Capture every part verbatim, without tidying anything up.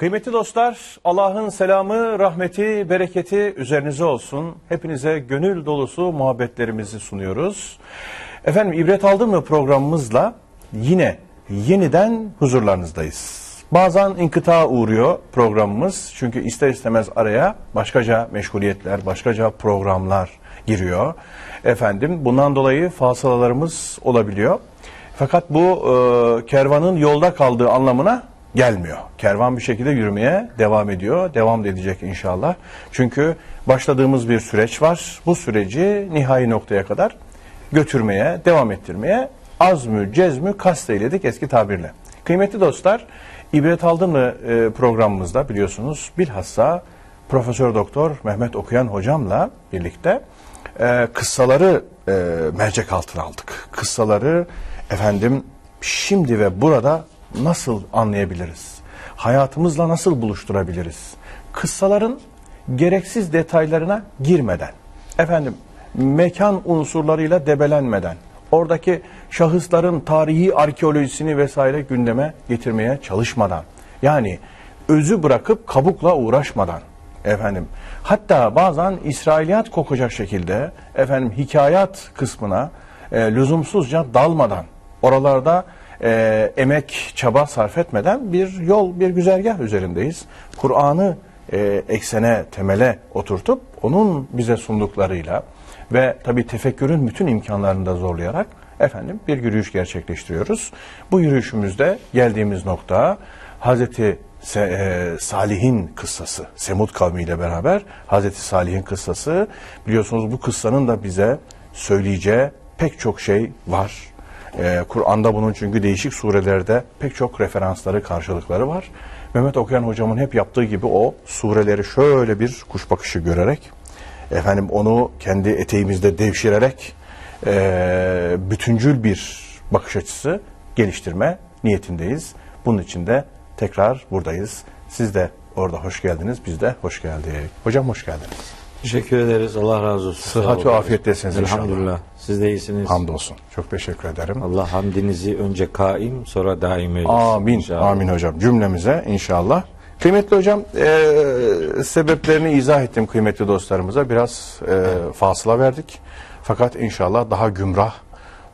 Kıymetli dostlar, Allah'ın selamı, rahmeti, bereketi üzerinize olsun. Hepinize gönül dolusu muhabbetlerimizi sunuyoruz. Efendim, ibret aldın mı programımızla yine yeniden huzurlarınızdayız. Bazen inkıta uğruyor programımız. Çünkü ister istemez araya başkaca meşguliyetler, başkaca programlar giriyor. Efendim, bundan dolayı fasılalarımız olabiliyor. Fakat bu e, kervanın yolda kaldığı anlamına gelmiyor. Kervan bir şekilde yürümeye devam ediyor. Devam edecek inşallah. Çünkü başladığımız bir süreç var. Bu süreci nihai noktaya kadar götürmeye, devam ettirmeye azmü, cezmü, kasteyledik eski tabirle. Kıymetli dostlar, ibret aldın mı programımızda biliyorsunuz bilhassa Profesör Doktor Mehmet Okuyan hocamla birlikte e, kıssaları e, mercek altına aldık. Kıssaları efendim şimdi ve burada nasıl anlayabiliriz? Hayatımızla nasıl buluşturabiliriz? Kıssaların gereksiz detaylarına girmeden, efendim mekan unsurlarıyla debelenmeden, oradaki şahısların tarihi arkeolojisini vesaire gündeme getirmeye çalışmadan, yani özü bırakıp kabukla uğraşmadan, efendim hatta bazen İsrailiyat kokacak şekilde efendim hikayat kısmına e, lüzumsuzca dalmadan, oralarda E, emek, çaba sarf etmeden bir yol, bir güzergah üzerindeyiz. Kur'an'ı e, eksene, temele oturtup onun bize sunduklarıyla ve tabii tefekkürün bütün imkanlarını da zorlayarak efendim bir yürüyüş gerçekleştiriyoruz. Bu yürüyüşümüzde geldiğimiz nokta Hazreti Se, e, Salih'in kıssası, Semud kavmiyle beraber Hazreti Salih'in kıssası. Biliyorsunuz bu kıssanın da bize söyleyeceği pek çok şey var. Ee, Kur'an'da bunun çünkü değişik surelerde pek çok referansları, karşılıkları var. Mehmet Okuyan hocamın hep yaptığı gibi o sureleri şöyle bir kuş bakışı görerek, efendim onu kendi eteğimizde devşirerek e, bütüncül bir bakış açısı geliştirme niyetindeyiz. Bunun için de tekrar buradayız. Siz de orada hoş geldiniz, biz de hoş geldik. Hocam hoş geldiniz. Teşekkür ederiz. Allah razı olsun. Sıhhat ve afiyettesiniz inşallah. Elhamdülillah. Siz de iyisiniz. Hamdolsun. Çok teşekkür ederim. Allah hamdinizi önce kaim sonra daim eylesin. Amin. İnşallah. Amin hocam. Cümlemize inşallah. Kıymetli hocam e, sebeplerini izah ettim kıymetli dostlarımıza. Biraz e, evet. fasıla verdik. Fakat inşallah daha gümrah,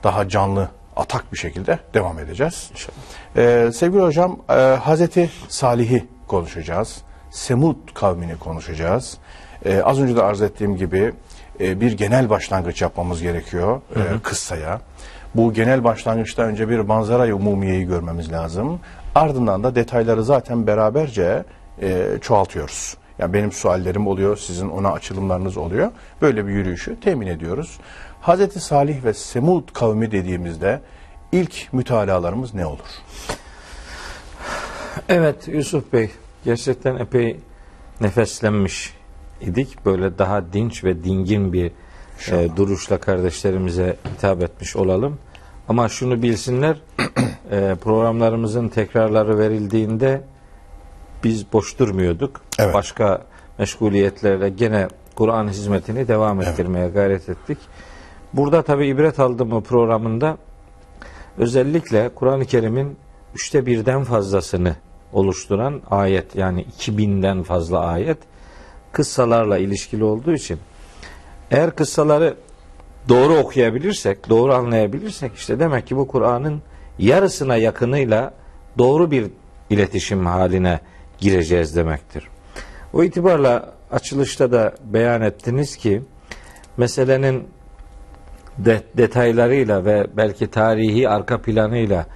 daha canlı, atak bir şekilde devam edeceğiz. E, sevgili hocam e, Hazreti Salih'i konuşacağız. Semud kavmini konuşacağız. Ee, az önce de arz ettiğim gibi e, bir genel başlangıç yapmamız gerekiyor e, hı hı. kıssaya. Bu genel başlangıçta önce bir manzara-i umumiyeyi görmemiz lazım. Ardından da detayları zaten beraberce e, çoğaltıyoruz. Yani benim suallerim oluyor, sizin ona açılımlarınız oluyor. Böyle bir yürüyüşü temin ediyoruz. Hazreti Salih ve Semud kavmi dediğimizde ilk mütalalarımız ne olur? Evet Yusuf Bey, gerçekten epey nefeslenmiş idik. Böyle daha dinç ve dingin bir e, duruşla kardeşlerimize hitap etmiş olalım. Ama şunu bilsinler, e, programlarımızın tekrarları verildiğinde biz boş durmuyorduk. Evet. Başka meşguliyetlerle gene Kur'an hizmetini devam ettirmeye evet. gayret ettik. Burada tabi ibret aldım mı programında özellikle Kur'an-ı Kerim'in üçte birden fazlasını oluşturan ayet, yani iki binden fazla ayet kıssalarla ilişkili olduğu için eğer kıssaları doğru okuyabilirsek, doğru anlayabilirsek işte demek ki bu Kur'an'ın yarısına yakınıyla doğru bir iletişim haline gireceğiz demektir. O itibarla açılışta da beyan ettiniz ki meselenin de, detaylarıyla ve belki tarihi arka planıyla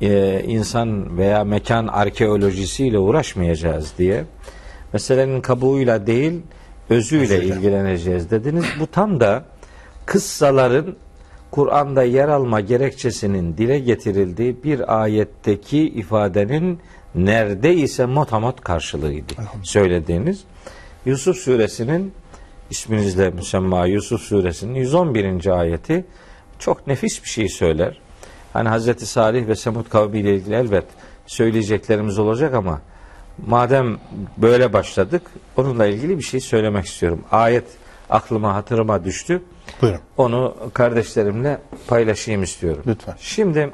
e, insan veya mekan arkeolojisiyle uğraşmayacağız diye meselenin kabuğuyla değil, özüyle Özellikle. ilgileneceğiz dediniz. Bu tam da kıssaların Kur'an'da yer alma gerekçesinin dile getirildiği bir ayetteki ifadenin neredeyse motamot karşılığıydı söylediğiniz. Yusuf suresinin, isminizle müsemma Yusuf suresinin yüz on birinci ayeti çok nefis bir şey söyler. Hani Hazreti Salih ve Semud kavmiyle ilgili elbet söyleyeceklerimiz olacak ama madem böyle başladık, onunla ilgili bir şey söylemek istiyorum. Ayet aklıma, hatırıma düştü. Buyurun. Onu kardeşlerimle paylaşayım istiyorum. Lütfen. Şimdi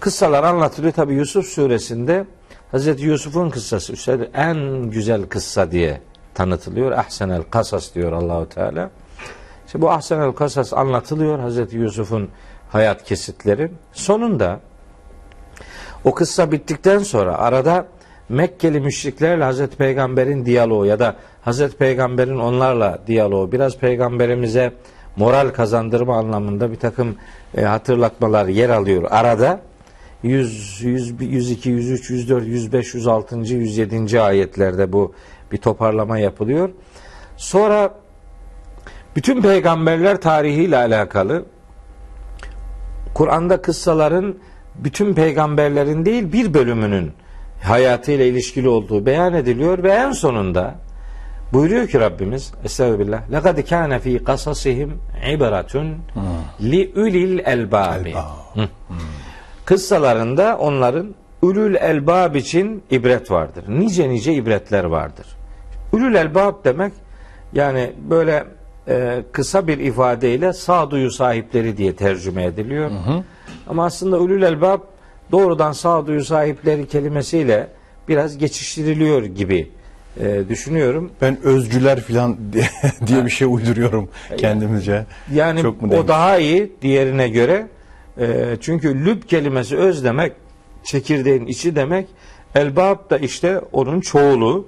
kıssalar anlatılıyor. Tabii Yusuf suresinde Hazreti Yusuf'un kıssası, üstelik en güzel kıssa diye tanıtılıyor. Ahsenel kasas diyor Allahu Teala. İşte bu ahsenel kasas anlatılıyor, Hazreti Yusuf'un hayat kesitleri. Sonunda o kıssa bittikten sonra arada Mekkeli müşriklerle Hazreti Peygamber'in diyaloğu ya da Hazreti Peygamber'in onlarla diyaloğu, biraz Peygamberimize moral kazandırma anlamında bir takım e, hatırlatmalar yer alıyor. Arada yüz, yüz iki, yüz üç, yüz dört, yüz beş, yüz altı, yüz yedi. ayetlerde bu bir toparlama yapılıyor. Sonra bütün peygamberler tarihiyle alakalı Kur'an'da kıssaların bütün peygamberlerin değil bir bölümünün hayatıyla ilişkili olduğu beyan ediliyor ve en sonunda buyuruyor ki Rabbimiz Estağfirullah. لَقَدْ كَانَ ف۪ي قَصَصِهِمْ عِبَرَةٌ لِعُلِي الْاَلْبَابِ. Kıssalarında onların ulul elbab için ibret vardır. Nice nice ibretler vardır. Ulul elbab demek yani böyle e, kısa bir ifadeyle sağduyu sahipleri diye tercüme ediliyor. Hı hı. Ama aslında ulul elbab doğrudan sağduyu sahipleri kelimesiyle biraz geçiştiriliyor gibi e, düşünüyorum. Ben özcüler filan diye bir şey uyduruyorum kendimce. Yani çok mu o daha iyi diğerine göre. Çünkü lüb kelimesi öz demek, çekirdeğin içi demek. Elbab da işte onun çoğulu.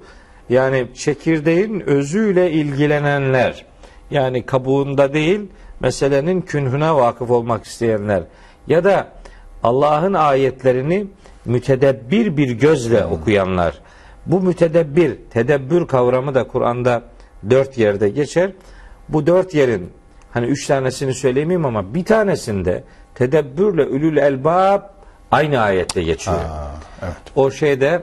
Yani çekirdeğin özüyle ilgilenenler. Yani kabuğunda değil, meselenin künhüne vakıf olmak isteyenler. Ya da Allah'ın ayetlerini mütedebbir bir gözle okuyanlar. Bu mütedebbir, tedebbür kavramı da Kur'an'da dört yerde geçer. Bu dört yerin, hani üç tanesini söylemeyeyim ama bir tanesinde tedebbürle ülül elbab aynı ayette geçiyor. Aa, evet. O şeyde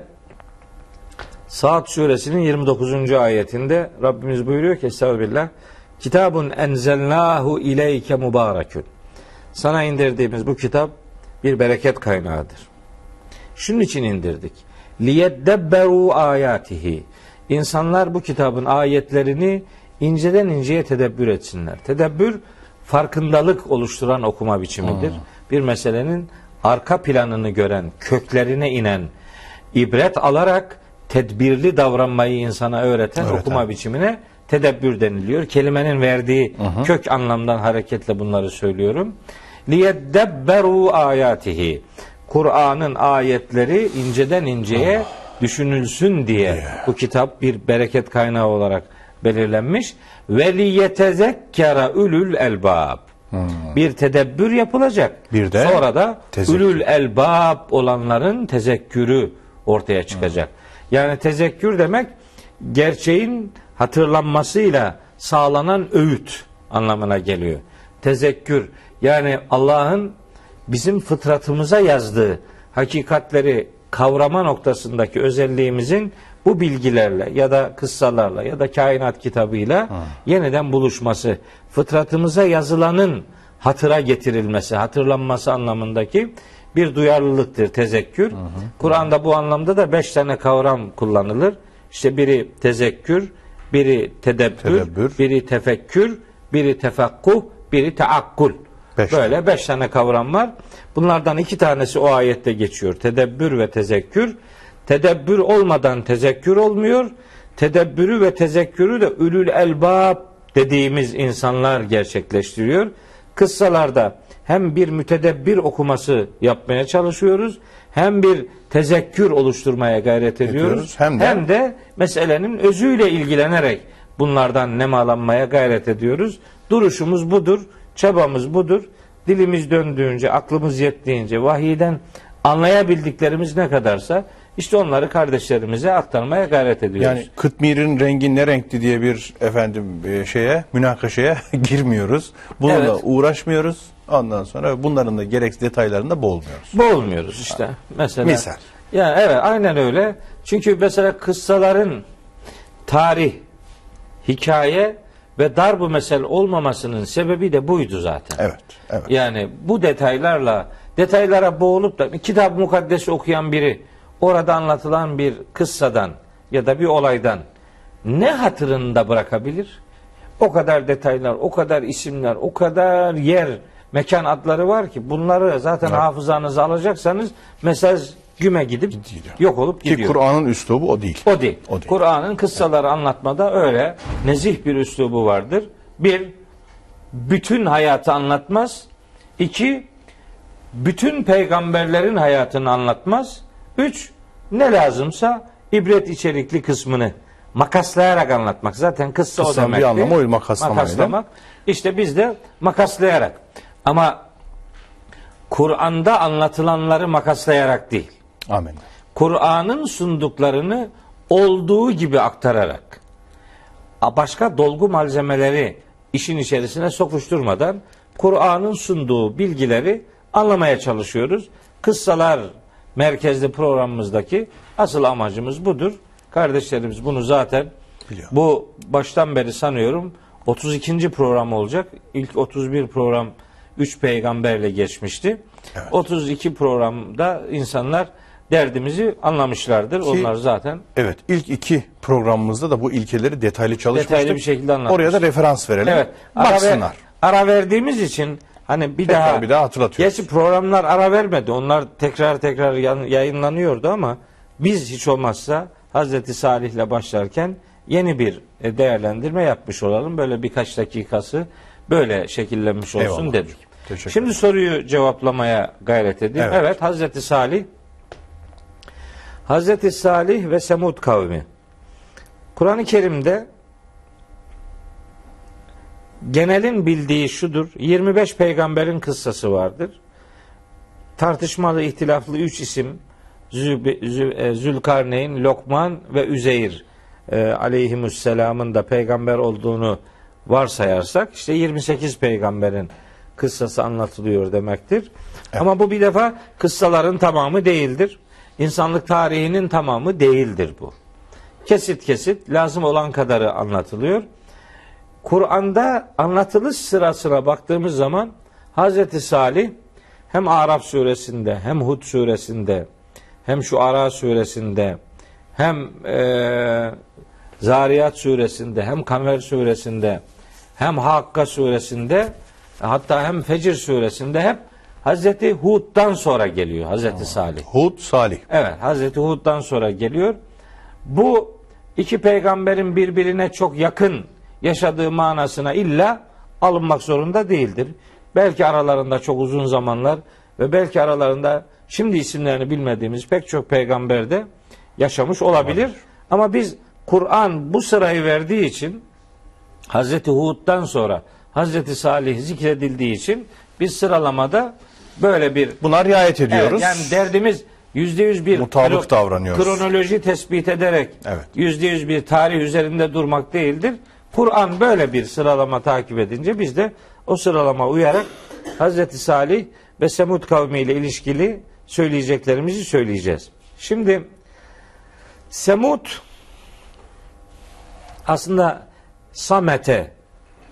Sa'd suresinin yirmi dokuzuncu ayetinde Rabbimiz buyuruyor ki Estağfirullah. Kitabun enzelnahu ileyke mübarekün. Sana indirdiğimiz bu kitap bir bereket kaynağıdır. Şunun için indirdik. Liyeddebberu ayatihi. İnsanlar bu kitabın ayetlerini inceden inceye tedebbür etsinler. Tedebbür farkındalık oluşturan okuma biçimidir. Hmm. Bir meselenin arka planını gören, köklerine inen, ibret alarak tedbirli davranmayı insana öğreten evet, okuma abi. biçimine tedebbür deniliyor. Kelimenin verdiği hmm. kök anlamdan hareketle bunları söylüyorum. لِيَدَّبَّرُوا آيَاتِهِ Kur'an'ın ayetleri inceden inceye oh. düşünülsün diye yeah. bu kitap bir bereket kaynağı olarak belirlenmiş. Ve liyetezekkere ulul elbab. Bir tedebbür yapılacak. Bir de sonra da tezekkür. Ulul elbab olanların tezekkürü ortaya çıkacak. Hmm. Yani tezekkür demek gerçeğin hatırlanmasıyla sağlanan öğüt anlamına geliyor. Tezekkür yani Allah'ın bizim fıtratımıza yazdığı hakikatleri kavrama noktasındaki özelliğimizin bu bilgilerle ya da kıssalarla ya da kainat kitabıyla ha. yeniden buluşması, fıtratımıza yazılanın hatıra getirilmesi, hatırlanması anlamındaki bir duyarlılıktır tezekkür. Kur'an'da bu anlamda da beş tane kavram kullanılır. İşte biri tezekkür, biri tedebbür, tedebbür. biri tefekkür, biri tefakkuh, biri teakkul. Beş Böyle tane. beş tane kavram var. Bunlardan iki tanesi o ayette geçiyor. Tedebbür ve tezekkür. Tedebbür olmadan tezekkür olmuyor. Tedebbürü ve tezekkürü de ulul elbab dediğimiz insanlar gerçekleştiriyor. Kıssalarda hem bir mütedebbir okuması yapmaya çalışıyoruz, hem bir tezekkür oluşturmaya gayret ediyoruz, ediyoruz. Hem de, hem de meselenin özüyle ilgilenerek bunlardan nemalanmaya gayret ediyoruz. Duruşumuz budur, çabamız budur. Dilimiz döndüğünce, aklımız yettiğince, vahiyden anlayabildiklerimiz ne kadarsa İşte onları kardeşlerimize aktarmaya gayret ediyoruz. Yani Kıtmir'in rengi ne renkti diye bir efendim şeye, münakaşaya girmiyoruz. Bununla evet. uğraşmıyoruz. Ondan sonra bunların da gereksiz detaylarında boğulmuyoruz. Boğulmuyoruz işte. Ha. Mesela. Misal. Yani evet aynen öyle. Çünkü mesela kıssaların tarih, hikaye ve dar bu mesele olmamasının sebebi de buydu zaten. Evet. evet. Yani bu detaylarla, detaylara boğulup da Kitab-ı Mukaddes'i okuyan biri orada anlatılan bir kıssadan ya da bir olaydan ne hatırında bırakabilir? O kadar detaylar, o kadar isimler, o kadar yer, mekan adları var ki bunları zaten evet. hafızanıza alacaksanız mesaj güme gidip gidiyor. Yok olup gidiyor. Ki Kur'an'ın üslubu o değil. O değil. değil. Kur'an'ın kıssaları evet. anlatmada öyle nezih bir üslubu vardır. Bir, bütün hayatı anlatmaz. İki, bütün peygamberlerin hayatını anlatmaz. Üç, ne lazımsa ibret içerikli kısmını makaslayarak anlatmak. Zaten kıssa Kıssan o demekti. Kıssan bir anlamı o, makaslamak. makaslamak. İşte biz de makaslayarak. Ama Kur'an'da anlatılanları makaslayarak değil. Amin. Kur'an'ın sunduklarını olduğu gibi aktararak, başka dolgu malzemeleri işin içerisine sokuşturmadan Kur'an'ın sunduğu bilgileri anlamaya çalışıyoruz. Kıssalar merkezli programımızdaki asıl amacımız budur. Kardeşlerimiz bunu zaten biliyor. Bu baştan beri sanıyorum otuz ikinci program olacak. İlk otuz bir program üç peygamberle geçmişti. Evet. otuz iki programda insanlar derdimizi anlamışlardır. Ki, onlar zaten. Evet, ilk iki programımızda da bu ilkeleri detaylı çalışmıştık. Detaylı bir şekilde anlatmıştık. Oraya da referans verelim. Evet. Baksınlar. Ara, ver, ara verdiğimiz için hani bir tekrar daha bir daha hatırlatıyoruz. Gerçi programlar ara vermedi. Onlar tekrar tekrar yayınlanıyordu ama biz hiç olmazsa Hazreti Salih'le başlarken yeni bir değerlendirme yapmış olalım. Böyle birkaç dakikası böyle şekillenmiş olsun Eyvallah. dedik. Teşekkür Şimdi ederim. soruyu cevaplamaya gayret edeyim. Evet. evet Hazreti Salih Hazreti Salih ve Semud kavmi. Kur'an-ı Kerim'de genelin bildiği şudur. yirmi beş peygamberin kıssası vardır. Tartışmalı, ihtilaflı üç isim Zülkarneyn, Lokman ve Üzeyr aleyhisselamın da peygamber olduğunu varsayarsak işte yirmi sekiz peygamberin kıssası anlatılıyor demektir. Evet. Ama bu bir defa kıssaların tamamı değildir. İnsanlık tarihinin tamamı değildir bu. Kesit kesit lazım olan kadarı anlatılıyor. Kur'an'da anlatılış sırasına baktığımız zaman Hazreti Salih hem Araf suresinde hem Hud suresinde hem Şuara suresinde hem e, Zariyat suresinde hem Kamer suresinde hem Hakka suresinde hatta hem Fecir suresinde hep Hazreti Hud'dan sonra geliyor Hazreti Aa, Salih. Hud Salih. Evet, Hazreti Hud'dan sonra geliyor. Bu iki peygamberin birbirine çok yakın yaşadığı manasına illa alınmak zorunda değildir. Belki aralarında çok uzun zamanlar ve belki aralarında şimdi isimlerini bilmediğimiz pek çok peygamber de yaşamış olabilir. Olabilir. Ama biz Kur'an bu sırayı verdiği için Hazreti Hud'dan sonra Hazreti Salih zikredildiği için biz sıralamada böyle bir buna riayet ediyoruz. Evet, yani derdimiz yüzde yüz bir mutabık davranıyoruz. Kronoloji tespit ederek yüzde yüz bir tarih üzerinde durmak değildir. Kur'an böyle bir sıralama takip edince biz de o sıralama uyarak Hazreti Salih ve Semud kavmi ile ilişkili söyleyeceklerimizi söyleyeceğiz. Şimdi Semud aslında Samet'e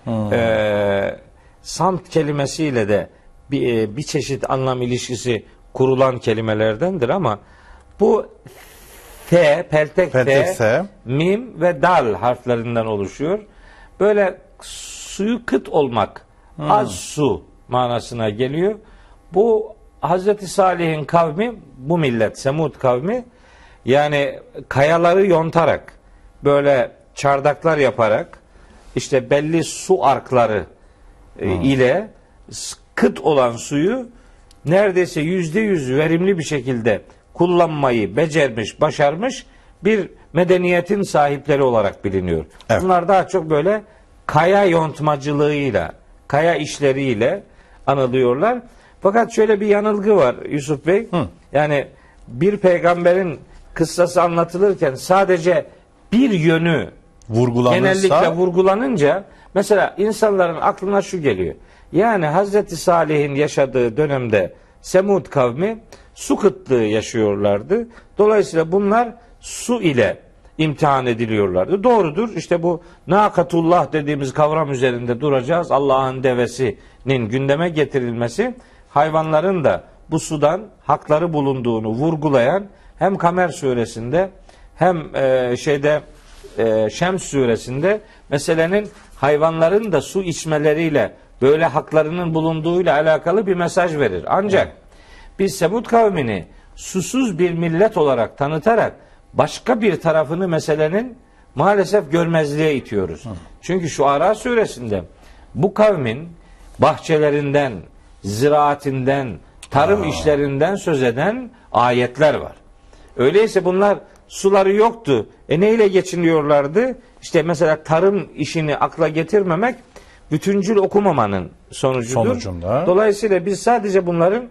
hmm. e, Samt kelimesiyle de bir, bir çeşit anlam ilişkisi kurulan kelimelerdendir ama bu T, peltek, peltek T, mim ve dal harflerinden oluşuyor. Böyle suyu kıt olmak, hmm. az su manasına geliyor. Bu Hazreti Salih'in kavmi, bu millet, Semud kavmi, yani kayaları yontarak, böyle çardaklar yaparak, işte belli su arkları hmm. ile kıt olan suyu neredeyse yüzde yüz verimli bir şekilde kullanmayı becermiş, başarmış bir medeniyetin sahipleri olarak biliniyor. Evet. Bunlar daha çok böyle kaya yontmacılığıyla, kaya işleriyle anılıyorlar. Fakat şöyle bir yanılgı var Yusuf Bey. Hı. Yani bir peygamberin kıssası anlatılırken sadece bir yönü vurgulanırsa, genellikle vurgulanınca mesela insanların aklına şu geliyor. Yani Hazreti Salih'in yaşadığı dönemde Semud kavmi su kıtlığı yaşıyorlardı. Dolayısıyla bunlar su ile imtihan ediliyorlardı. Doğrudur. İşte bu nakatullah dediğimiz kavram üzerinde duracağız. Allah'ın devesinin gündeme getirilmesi, hayvanların da bu sudan hakları bulunduğunu vurgulayan hem Kamer suresinde hem e, şeyde e, Şems suresinde meselenin hayvanların da su içmeleriyle böyle haklarının bulunduğuyla alakalı bir mesaj verir. Ancak evet. biz Semud kavmini susuz bir millet olarak tanıtarak başka bir tarafını meselenin maalesef görmezliğe itiyoruz. Hı. Çünkü Şuara suresinde bu kavmin bahçelerinden, ziraatinden, tarım Aa. işlerinden söz eden ayetler var. Öyleyse bunlar suları yoktu. E neyle geçiniyorlardı? İşte mesela tarım işini akla getirmemek bütüncül okumamanın sonucudur. Sonucunda. Dolayısıyla biz sadece bunların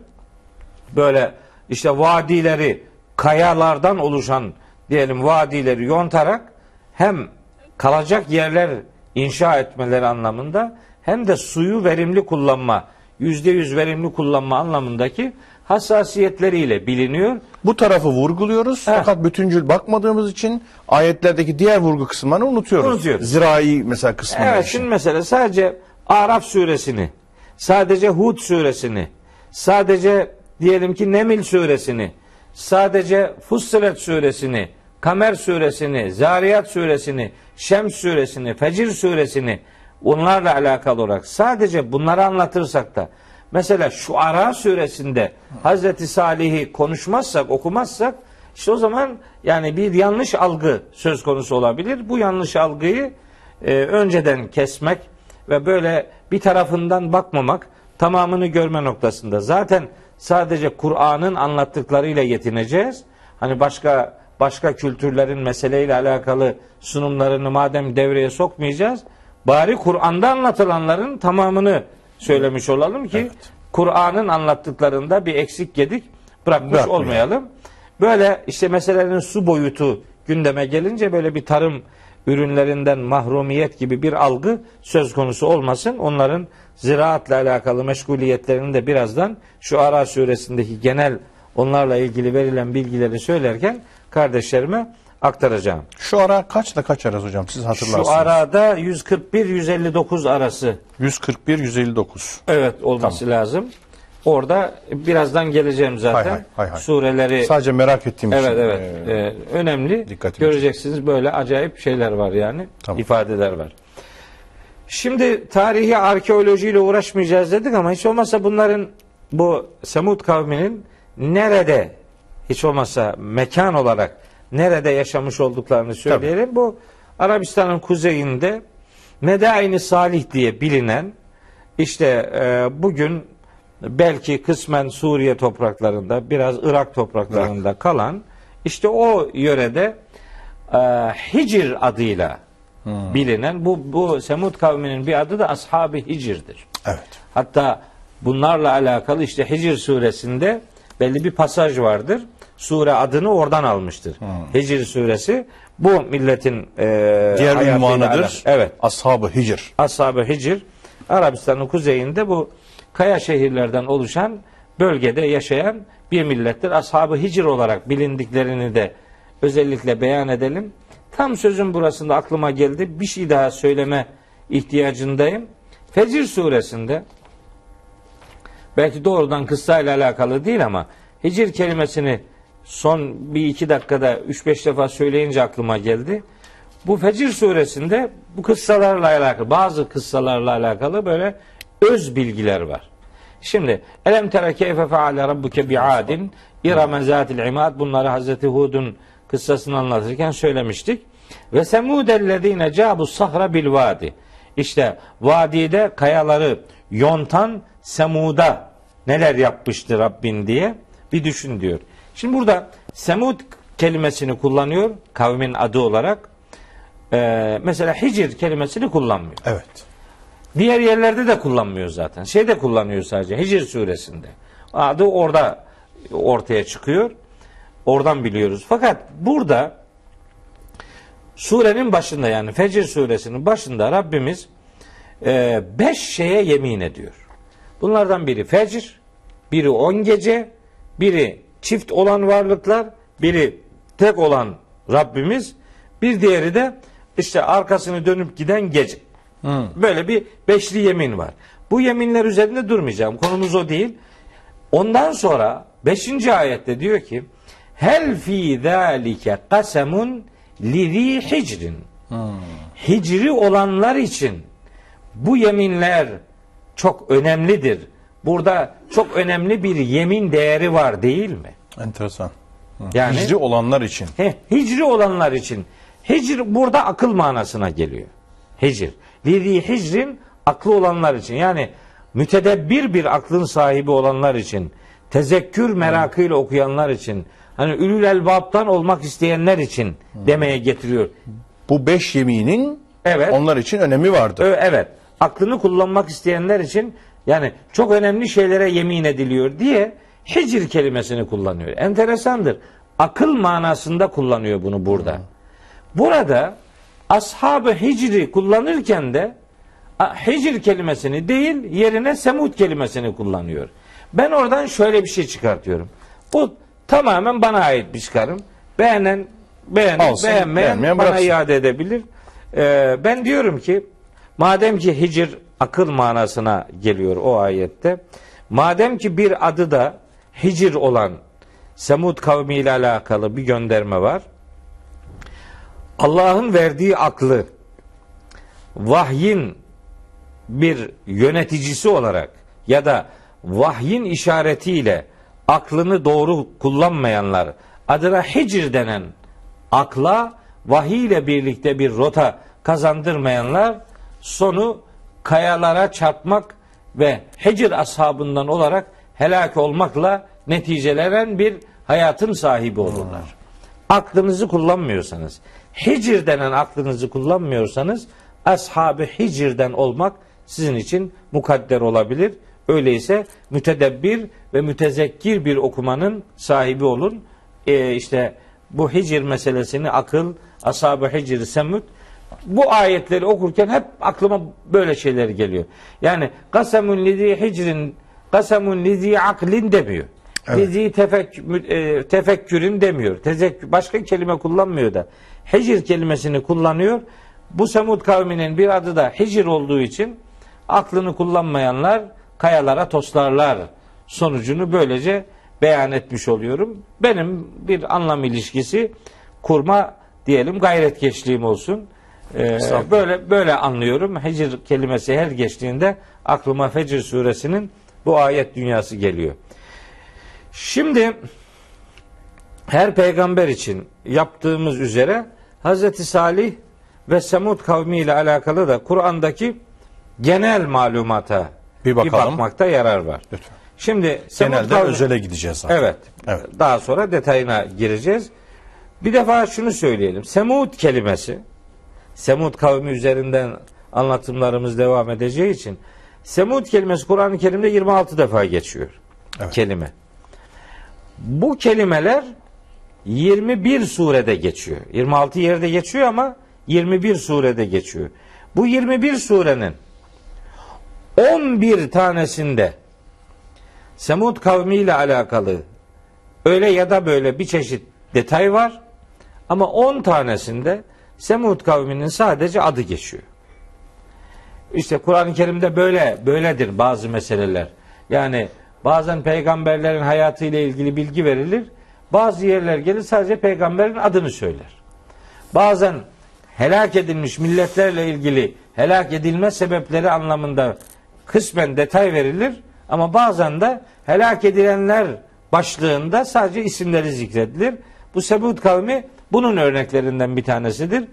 böyle işte vadileri, kayalardan oluşan diyelim vadileri yontarak hem kalacak yerler inşa etmeleri anlamında hem de suyu verimli kullanma, yüzde yüz verimli kullanma anlamındaki hassasiyetleriyle biliniyor. Bu tarafı vurguluyoruz. Evet. Fakat bütüncül bakmadığımız için ayetlerdeki diğer vurgu kısımlarını unutuyoruz. unutuyoruz. Zirai mesela kısmını. Evet, şimdi mesela sadece Araf suresini, sadece Hud suresini, sadece diyelim ki Nemil suresini, sadece Fussilet suresini, Kamer suresini, Zariyat suresini, Şems suresini, Fecir suresini onlarla alakalı olarak sadece bunları anlatırsak da mesela Şuara suresinde Hazreti Salih'i konuşmazsak, okumazsak işte o zaman yani bir yanlış algı söz konusu olabilir. Bu yanlış algıyı e, önceden kesmek ve böyle bir tarafından bakmamak, tamamını görme noktasında. Zaten sadece Kur'an'ın anlattıklarıyla yetineceğiz. Hani başka başka kültürlerin meseleyle alakalı sunumlarını madem devreye sokmayacağız, bari Kur'an'da anlatılanların tamamını söylemiş olalım ki evet. Kur'an'ın anlattıklarında bir eksik gedik bırakmış Bırakmıyor. olmayalım. Böyle işte meselenin su boyutu gündeme gelince böyle bir tarım ürünlerinden mahrumiyet gibi bir algı söz konusu olmasın. Onların ziraatla alakalı meşguliyetlerini de birazdan şu Ara suresindeki genel onlarla ilgili verilen bilgileri söylerken kardeşlerime aktaracağım. Şu ara kaçla kaç arası hocam, siz hatırlarsınız? Şu arada yüz kırk bir yüz elli dokuz arası. yüz kırk bir yüz elli dokuz. Evet, olması tamam. lazım. Orada birazdan geleceğim zaten. Hay hay, hay hay. Sureleri. Sadece merak ettiğim evet, için. Evet evet. Ee, önemli. Dikkat göreceksiniz için. Böyle acayip şeyler var yani. Tamam. İfadeler var. Şimdi tarihi arkeolojiyle uğraşmayacağız dedik ama hiç olmazsa bunların bu Semud kavminin nerede hiç olmazsa mekan olarak nerede yaşamış olduklarını söyleyelim. Tabii. Bu Arabistan'ın kuzeyinde Medain-i Salih diye bilinen işte e, bugün belki kısmen Suriye topraklarında biraz Irak topraklarında Irak. kalan işte o yörede e, Hicr adıyla hmm. bilinen bu, bu Semud kavminin bir adı da Ashab-ı Hicr'dir. Evet. Hatta bunlarla alakalı işte Hicr suresinde belli bir pasaj vardır. Sure adını oradan almıştır. Hmm. Hicr suresi bu milletin e, diğer ünvanıdır. Evet. Ashab-ı Hicr. Ashab-ı Hicr Arabistan'ın kuzeyinde bu kaya şehirlerden oluşan bölgede yaşayan bir millettir. Ashab-ı Hicr olarak bilindiklerini de özellikle beyan edelim. Tam sözün burasında aklıma geldi. Bir şey daha söyleme ihtiyacındayım. Fecir suresinde belki doğrudan kıssayla alakalı değil ama Hicr kelimesini son bir iki dakikada üç beş defa söyleyince aklıma geldi. Bu Fecir suresinde bu kıssalarla alakalı, bazı kıssalarla alakalı böyle öz bilgiler var. Şimdi elem tera keyfe feale rabbuke bi'adin irame zatil imad, bunları Hazreti Hud'un kıssasını anlatırken söylemiştik. Ve semudellezine cabu sahra bil vadi. İşte vadide kayaları yontan Semud'a neler yapmıştı Rabbin diye bir düşün diyor. Şimdi burada Semud kelimesini kullanıyor kavmin adı olarak. Ee, mesela Hicr kelimesini kullanmıyor. Evet. Diğer yerlerde de kullanmıyor zaten. Şeyde kullanıyor sadece Hicr suresinde. Adı orada ortaya çıkıyor. Oradan biliyoruz. Fakat burada surenin başında yani Fecr suresinin başında Rabbimiz e, beş şeye yemin ediyor. Bunlardan biri fecr, biri on gece, biri çift olan varlıklar, biri tek olan Rabbimiz, bir diğeri de işte arkasını dönüp giden gece. Hı. Böyle bir beşli yemin var. Bu yeminler üzerinde durmayacağım. Konumuz o değil. Ondan sonra beşinci ayette diyor ki hel fî zâlike kasemun lirî hicrin. Hicri olanlar için bu yeminler çok önemlidir. Burada çok önemli bir yemin değeri var değil mi? Enteresan. Yani, hicri olanlar için. He, hicri olanlar için. Hicr burada akıl manasına geliyor. Hicr. Lili hicrin aklı olanlar için. Yani mütedebbir bir aklın sahibi olanlar için. Tezekkür merakıyla okuyanlar için. Hani ülül elbaptan olmak isteyenler için demeye getiriyor. Bu beş yeminin evet, onlar için önemi vardı. Evet. Aklını kullanmak isteyenler için yani çok önemli şeylere yemin ediliyor diye hicr kelimesini kullanıyor. Enteresandır. Akıl manasında kullanıyor bunu burada. Hmm. Burada ashab-ı hicri kullanırken de hicr kelimesini değil yerine semud kelimesini kullanıyor. Ben oradan şöyle bir şey çıkartıyorum. Bu tamamen bana ait bir çıkarım. Beğenen, beğenen, Olsun, beğenmeyen bana bıraksın. İade edebilir. Ee, ben diyorum ki madem ki hicr akıl manasına geliyor o ayette. Madem ki bir adı da hicr olan Semud kavmi ile alakalı bir gönderme var. Allah'ın verdiği aklı vahyin bir yöneticisi olarak ya da vahyin işaretiyle aklını doğru kullanmayanlar adına hicr denen akla vahiy ile birlikte bir rota kazandırmayanlar sonu kayalara çarpmak ve hicr ashabından olarak helak olmakla neticelenen bir hayatın sahibi olurlar. Hmm. Aklınızı kullanmıyorsanız, hicr denen aklınızı kullanmıyorsanız ashab-ı hicrden olmak sizin için mukadder olabilir. Öyleyse mütedebbir ve mütezekkir bir okumanın sahibi olun. Ee, işte bu hicr meselesini akıl, ashab-ı hicr, semud, bu ayetleri okurken hep aklıma böyle şeyler geliyor. Yani kasemun lizi hicrin, kasemun lizi aklin demiyor. Evet. Lizi tefekkür, tefekkürün demiyor. Tezekkür, başka kelime kullanmıyor da. Hicr kelimesini kullanıyor. Bu Semud kavminin bir adı da hicr olduğu için aklını kullanmayanlar kayalara toslarlar sonucunu böylece beyan etmiş oluyorum. Benim bir anlam ilişkisi kurma diyelim gayret geçliğim olsun. Ee, böyle böyle anlıyorum. Hicr kelimesi her geçtiğinde aklıma Fecr suresinin bu ayet dünyası geliyor. Şimdi her peygamber için yaptığımız üzere Hazreti Salih ve Semud kavmi ile alakalı da Kur'an'daki genel malumata bir, bir bakmakta yarar var. Lütfen. Şimdi genelde kavmi, özele gideceğiz zaten. Evet, evet. Daha sonra detayına gireceğiz. Bir defa şunu söyleyelim. Semud kelimesi Semud kavmi üzerinden anlatımlarımız devam edeceği için Semud kelimesi Kur'an-ı Kerim'de yirmi altı defa geçiyor. Evet. Kelime. Bu kelimeler yirmi bir surede geçiyor. yirmi altı yerde geçiyor ama yirmi bir surede geçiyor. Bu yirmi bir surenin on bir tanesinde Semud kavmi ile alakalı öyle ya da böyle bir çeşit detay var ama on tanesinde Semud kavminin sadece adı geçiyor. İşte Kur'an-ı Kerim'de böyle böyledir bazı meseleler. Yani bazen peygamberlerin hayatıyla ilgili bilgi verilir. Bazı yerler gelir sadece peygamberin adını söyler. Bazen helak edilmiş milletlerle ilgili helak edilme sebepleri anlamında kısmen detay verilir. Ama bazen de helak edilenler başlığında sadece isimleri zikredilir. Bu Semud kavmi bunun örneklerinden bir tanesidir.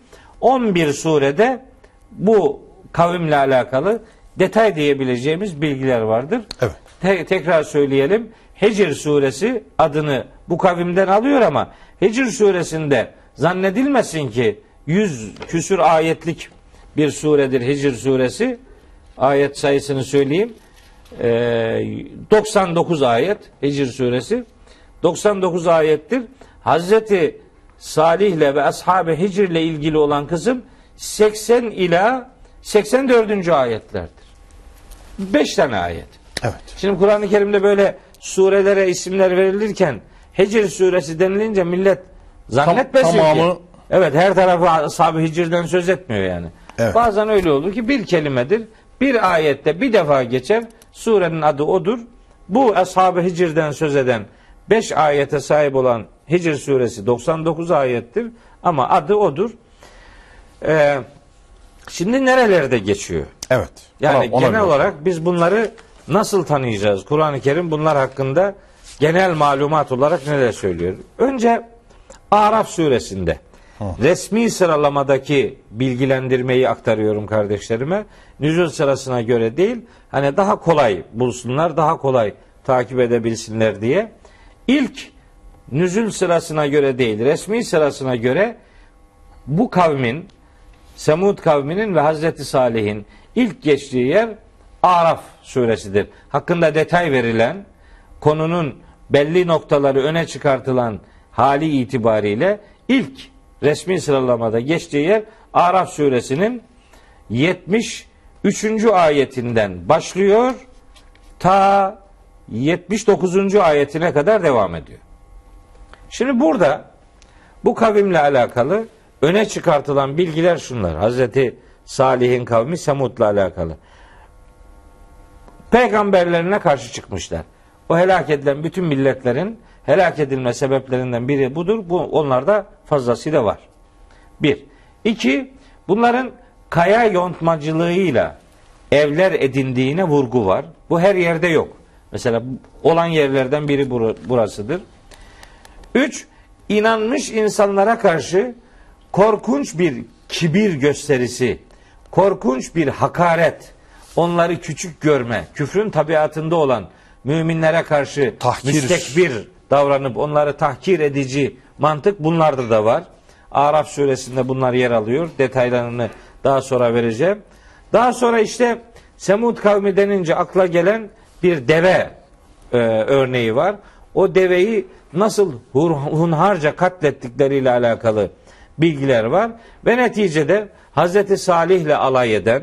on bir surede bu kavimle alakalı detay diyebileceğimiz bilgiler vardır. Evet. Te- tekrar söyleyelim. Hicr suresi adını bu kavimden alıyor ama Hicr suresinde zannedilmesin ki yüz küsür ayetlik bir suredir Hicr suresi. Ayet sayısını söyleyeyim. Ee, doksan dokuz ayet Hicr suresi. doksan dokuz ayettir. Hazreti Salih'le ve ashab-ı hicr'le ilgili olan kısım seksen ila seksen dördüncü ayetlerdir. beş tane ayet. Evet. Şimdi Kur'an-ı Kerim'de böyle surelere isimler verilirken Hicr suresi denilince millet zannetmesin Tam, tamamı... ki. Evet, her tarafı ashab-ı hicr'den söz etmiyor yani. Evet. Bazen öyle olur ki bir kelimedir. Bir ayette bir defa geçer. Surenin adı odur. Bu ashab-ı hicr'den söz eden beş ayete sahip olan Hicr suresi doksan dokuz ayettir ama adı odur. Ee, şimdi nerelerde geçiyor? Evet. Yani tamam, genel olarak biz bunları nasıl tanıyacağız? Kur'an-ı Kerim bunlar hakkında genel malumat olarak neler söylüyor? Önce Araf suresinde ha. resmi sıralamadaki bilgilendirmeyi aktarıyorum kardeşlerime. Nüzul sırasına göre değil, hani daha kolay bulsunlar, daha kolay takip edebilsinler diye. İlk nüzul sırasına göre değil, resmi sırasına göre bu kavmin, Semud kavminin ve Hazreti Salih'in ilk geçtiği yer Araf suresidir. Hakkında detay verilen, konunun belli noktaları öne çıkartılan hali itibariyle ilk resmi sıralamada geçtiği yer Araf suresinin yetmiş üçüncü ayetinden başlıyor, ta yetmiş dokuzuncu ayetine kadar devam ediyor. Şimdi burada bu kavimle alakalı öne çıkartılan bilgiler şunlar. Hazreti Salih'in kavmi Semud'la alakalı. Peygamberlerine karşı çıkmışlar. O helak edilen bütün milletlerin helak edilme sebeplerinden biri budur. Bu onlarda fazlasıyla var. Bir. İki, bunların kaya yontmacılığıyla evler edindiğine vurgu var. Bu her yerde yok. Mesela olan yerlerden biri burasıdır. Üç, inanmış insanlara karşı korkunç bir kibir gösterisi, korkunç bir hakaret, onları küçük görme, küfrün tabiatında olan müminlere karşı tahkir, müstekbir davranıp onları tahkir edici mantık bunlarda da var. Araf suresinde bunlar yer alıyor. Detaylarını daha sonra vereceğim. Daha sonra işte Semud kavmi denince akla gelen bir deve e, örneği var. O deveyi nasıl hunharca katlettikleriyle alakalı bilgiler var. Ve neticede Hazreti Salih'le alay eden,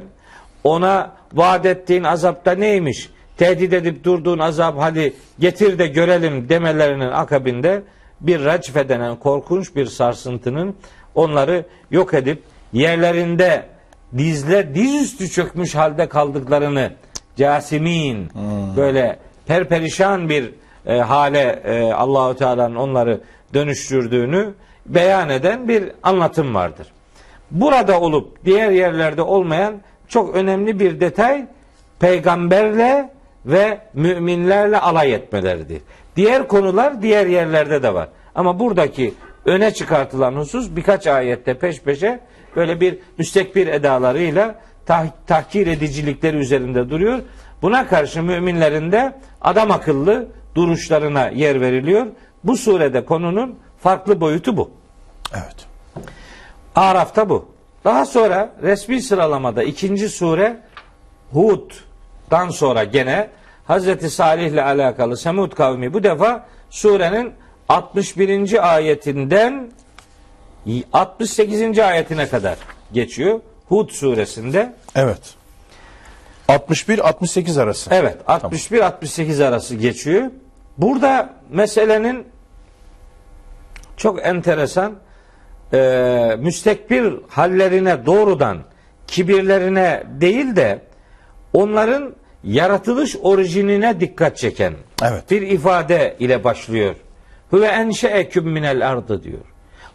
ona vaat ettiğin azapta neymiş, tehdit edip durduğun azap hadi getir de görelim demelerinin akabinde bir racfe denen korkunç bir sarsıntının onları yok edip yerlerinde dizle dizüstü çökmüş halde kaldıklarını casimin hmm. böyle perperişan bir e, hale e, Allahu Teala'nın onları dönüştürdüğünü beyan eden bir anlatım vardır. Burada olup diğer yerlerde olmayan çok önemli bir detay peygamberle ve müminlerle alay etmeleridir. Diğer konular diğer yerlerde de var. Ama buradaki öne çıkartılan husus birkaç ayette peş peşe böyle bir müstekbir edalarıyla tah tahkir edicilikleri üzerinde duruyor. Buna karşı müminlerin de adam akıllı duruşlarına yer veriliyor. Bu surede konunun farklı boyutu bu. Evet. Araf'ta bu. Daha sonra resmi sıralamada ikinci sure Hud'dan sonra gene Hazreti Salih ile alakalı Semud kavmi bu defa surenin altmış birinci ayetinden altmış sekizinci ayetine kadar geçiyor. Hud suresinde. Evet. altmış bir altmış sekiz arası. Evet. altmış bir altmış sekiz tamam. arası geçiyor. Burada meselenin çok enteresan e, müstekbir hallerine doğrudan kibirlerine değil de onların yaratılış orijinine dikkat çeken evet. bir ifade ile başlıyor. Huve enşeeküm minel ardı diyor.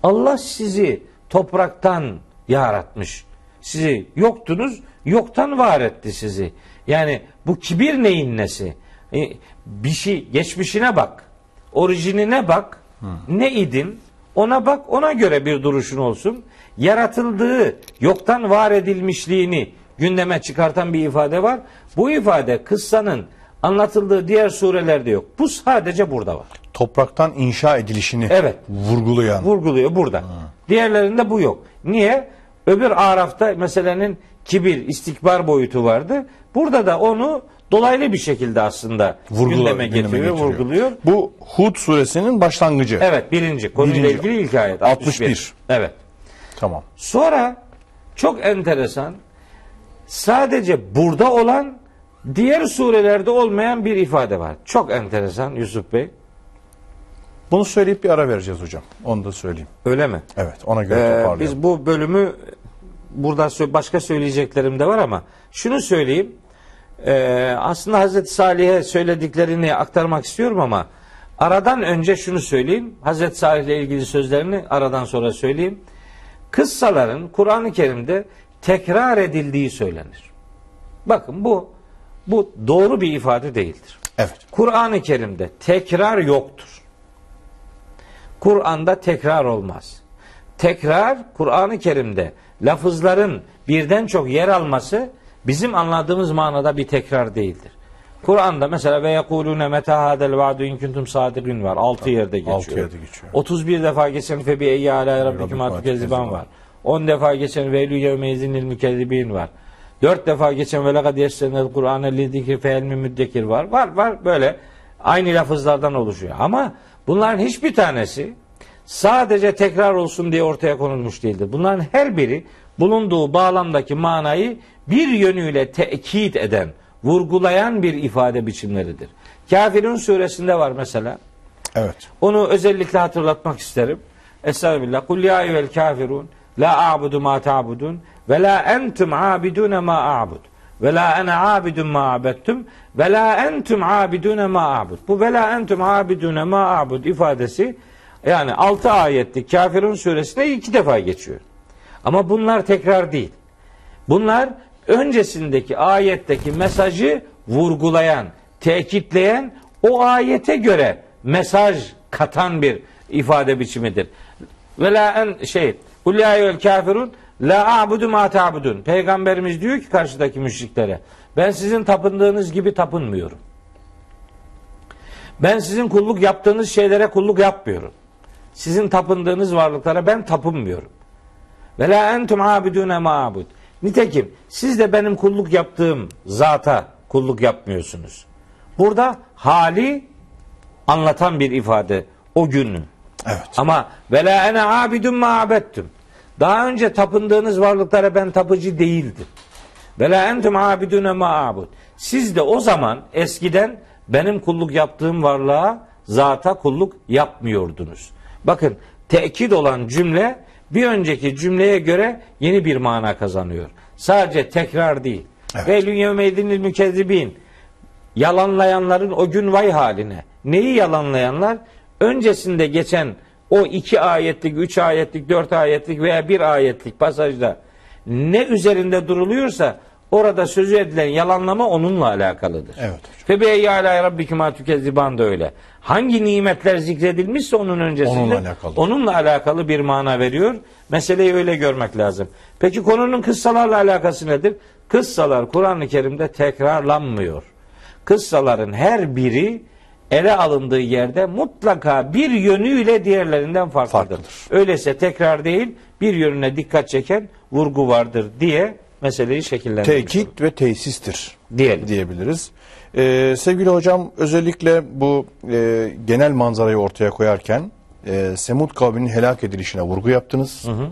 Allah sizi topraktan yaratmış. Sizi yoktunuz, yoktan var etti sizi. Yani bu kibir neyin nesi? E, bir şey, geçmişine bak. Orijinine bak. Ne idin? Ona bak, ona göre bir duruşun olsun. Yaratıldığı, yoktan var edilmişliğini gündeme çıkartan bir ifade var. Bu ifade kıssanın anlatıldığı diğer surelerde yok. Bu sadece burada var. Topraktan inşa edilişini evet. vurgulayan. Vurguluyor burada. Ha. Diğerlerinde bu yok. Niye? Öbür Araf'ta meselenin kibir, istikbar boyutu vardı. Burada da onu dolaylı bir şekilde aslında Vurgula, gündeme getiriyor, gündeme getiriyor, vurguluyor. Bu Hud suresinin başlangıcı. Evet, birinci. Konuyla birinci, ilgili ilk ayet. altmış bir. altmış bir. Evet. Tamam. Sonra çok enteresan, sadece burada olan, diğer surelerde olmayan bir ifade var. Çok enteresan Yusuf Bey. Bunu söyleyip bir ara vereceğiz hocam. Onu da söyleyeyim. Öyle mi? Evet, ona göre ee, toparlayalım. Biz bu bölümü, burada başka söyleyeceklerim de var ama şunu söyleyeyim. Ee, aslında Hazreti Salih'e söylediklerini aktarmak istiyorum ama aradan önce şunu söyleyeyim. Hazreti Salih'le ilgili sözlerini aradan sonra söyleyeyim. Kıssaların Kur'an-ı Kerim'de tekrar edildiği söylenir. Bakın bu bu doğru bir ifade değildir. Evet. Kur'an-ı Kerim'de tekrar yoktur. Kur'an'da tekrar olmaz. Tekrar Kur'an-ı Kerim'de lafızların birden çok yer alması bizim anladığımız manada bir tekrar değildir. Kur'an'da mesela ve yekulune meta hadel va'du in kuntum sadikin var. altı yerde geçiyor. altı yerde geçiyor. otuz bir defa geçen fe bi eyyi ala rabbikum atkezban var. on defa geçen ve elü yevmezinil mükezzibin var. dört defa geçen ve lekad yessenel Kur'ane lidikir fe elmi müddekir var. Var var böyle aynı lafızlardan oluşuyor. Ama bunların hiçbir tanesi sadece tekrar olsun diye ortaya konulmuş değildir. Bunların her biri bulunduğu bağlamdaki manayı bir yönüyle tekit eden, vurgulayan bir ifade biçimleridir. Kafirun suresinde var mesela. Evet. Onu özellikle hatırlatmak isterim. Estağfirullah. Kul ya eyyühel kafirun la a'budu ma ta'budun ve la entum abidun ma a'bud ve la ana abidun ma abettum ve la entum abidun ma a'bud. Bu ve la entum abidun ma a'bud ifadesi yani altı ayetlik Kafirun suresinde iki defa geçiyor. Ama bunlar tekrar değil. Bunlar öncesindeki ayetteki mesajı vurgulayan, tekitleyen, o ayete göre mesaj katan bir ifade biçimidir. Ve la en şey, kul ya eyyühel kafirun la a'budu ma ta'budun. Peygamberimiz diyor ki karşıdaki müşriklere, ben sizin tapındığınız gibi tapınmıyorum. Ben sizin kulluk yaptığınız şeylere kulluk yapmıyorum. Sizin tapındığınız varlıklara ben tapınmıyorum. Ve la entum abidune ma abud. Nitekim siz de benim kulluk yaptığım zata kulluk yapmıyorsunuz. Burada hali anlatan bir ifade o günü. Evet. Ama ve la ene abidun ma abettum. Daha önce tapındığınız varlıklara ben tapıcı değildim. Ve la entum abidune ma abud. Siz de o zaman eskiden benim kulluk yaptığım varlığa, zata kulluk yapmıyordunuz. Bakın, tekit olan cümle bir önceki cümleye göre yeni bir mana kazanıyor. Sadece tekrar değil. Ve lünyevmeydinil mükezzibin. Yalanlayanların o gün vay haline. Neyi yalanlayanlar? Öncesinde geçen o iki ayetlik, üç ayetlik, dört ayetlik veya bir ayetlik pasajda ne üzerinde duruluyorsa orada sözü edilen yalanlama onunla alakalıdır. Evet. Febeyye ala rabbikuma tukezziban da öyle. Hangi nimetler zikredilmişse onun öncesinde onunla alakalı. onunla alakalı bir mana veriyor. Meseleyi öyle görmek lazım. Peki konunun kıssalarla alakası nedir? Kıssalar Kur'an-ı Kerim'de tekrarlanmıyor. Kıssaların her biri ele alındığı yerde mutlaka bir yönüyle diğerlerinden farklıdır. farklıdır. Öyleyse tekrar değil, bir yönüne dikkat çeken vurgu vardır diye meseleyi şekillendirmiş. Tekit ve tesistir diyelim. diyebiliriz. Ee, sevgili hocam, özellikle bu e, genel manzarayı ortaya koyarken e, Semud kavminin helak edilişine vurgu yaptınız. Hı hı.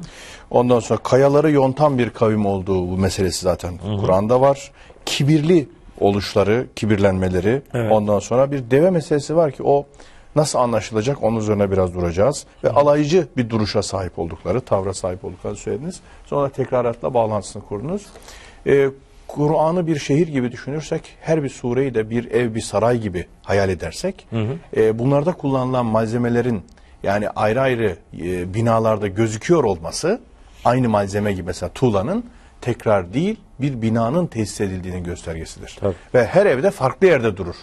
Ondan sonra kayaları yontan bir kavim olduğu bu meselesi zaten Kur'an'da var. Kibirli oluşları, kibirlenmeleri. Evet. Ondan sonra bir deve meselesi var ki o nasıl anlaşılacak, onun üzerine biraz duracağız. Ve alaycı bir duruşa sahip oldukları, tavra sahip olduklarını söylediniz. Sonra tekraratla bağlantısını kurdunuz. Ee, Kur'an'ı bir şehir gibi düşünürsek, her bir sureyi de bir ev, bir saray gibi hayal edersek, hı hı. E, bunlarda kullanılan malzemelerin yani ayrı ayrı e, binalarda gözüküyor olması, aynı malzeme gibi mesela tuğlanın tekrar değil, bir binanın tesis edildiğinin göstergesidir. Tabii. Ve her evde farklı yerde durur.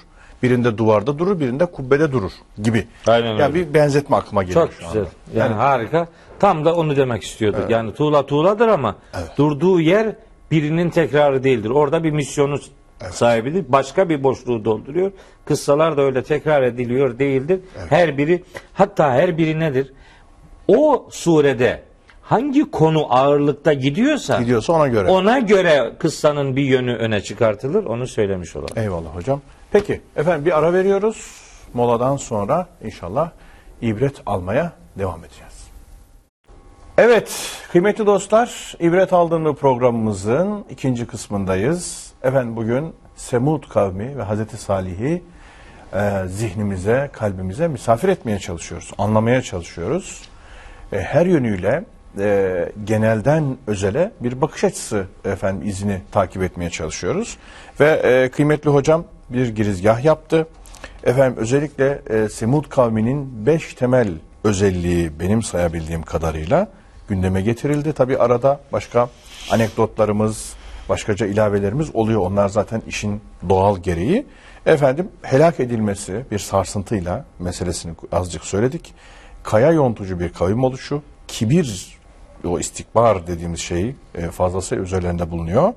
Birinde duvarda durur, birinde kubbede durur gibi. Aynen öyle. Yani bir benzetme aklıma geliyor. Çok güzel. Yani, yani harika. Tam da onu demek istiyorduk. Evet. Yani tuğla tuğladır ama evet. durduğu yer birinin tekrarı değildir. Orada bir misyonu evet. sahibidir. Başka bir boşluğu dolduruyor. Kıssalar da öyle tekrar ediliyor değildir. Evet. Her biri, hatta her biri nedir? O surede hangi konu ağırlıkta gidiyorsa, gidiyorsa ona göre. Ona göre kıssanın bir yönü öne çıkartılır. Onu söylemiş olalım. Eyvallah hocam. Peki efendim, bir ara veriyoruz. Moladan sonra inşallah ibret almaya devam edeceğiz. Evet kıymetli dostlar, ibret aldığımız programımızın ikinci kısmındayız. Efendim bugün Semud kavmi ve Hazreti Salih'i e, zihnimize, kalbimize misafir etmeye çalışıyoruz. Anlamaya çalışıyoruz. E, her yönüyle E, genelden özele bir bakış açısı efendim izini takip etmeye çalışıyoruz. Ve e, kıymetli hocam bir girizgah yaptı. Efendim özellikle e, Semud kavminin beş temel özelliği benim sayabildiğim kadarıyla gündeme getirildi. Tabi arada başka anekdotlarımız, başkaca ilavelerimiz oluyor. Onlar zaten işin doğal gereği. Efendim helak edilmesi bir sarsıntıyla meselesini azıcık söyledik. Kaya yontucu bir kavim oluşu, kibir, o istikbar dediğimiz şey fazlası üzerlerinde bulunuyor.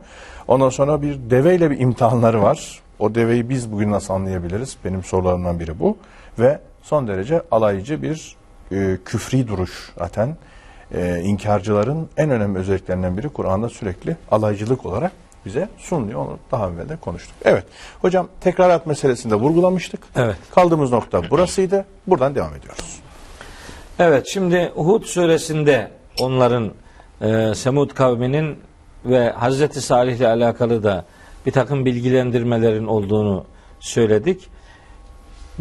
Ondan sonra bir deveyle bir imtihanları var. O deveyi biz bugün nasıl anlayabiliriz? Benim sorularımdan biri bu. Ve son derece alaycı bir e, küfri duruş. Zaten e, inkarcıların en önemli özelliklerinden biri Kur'an'da sürekli alaycılık olarak bize sunuluyor. Onu daha evvel de konuştuk. Evet. Hocam tekrarat meselesinde vurgulamıştık. Evet. Kaldığımız nokta burasıydı. Buradan devam ediyoruz. Evet. Şimdi Hud suresinde onların e, Semud kavminin ve Hazreti Salih ile alakalı da bir takım bilgilendirmelerin olduğunu söyledik.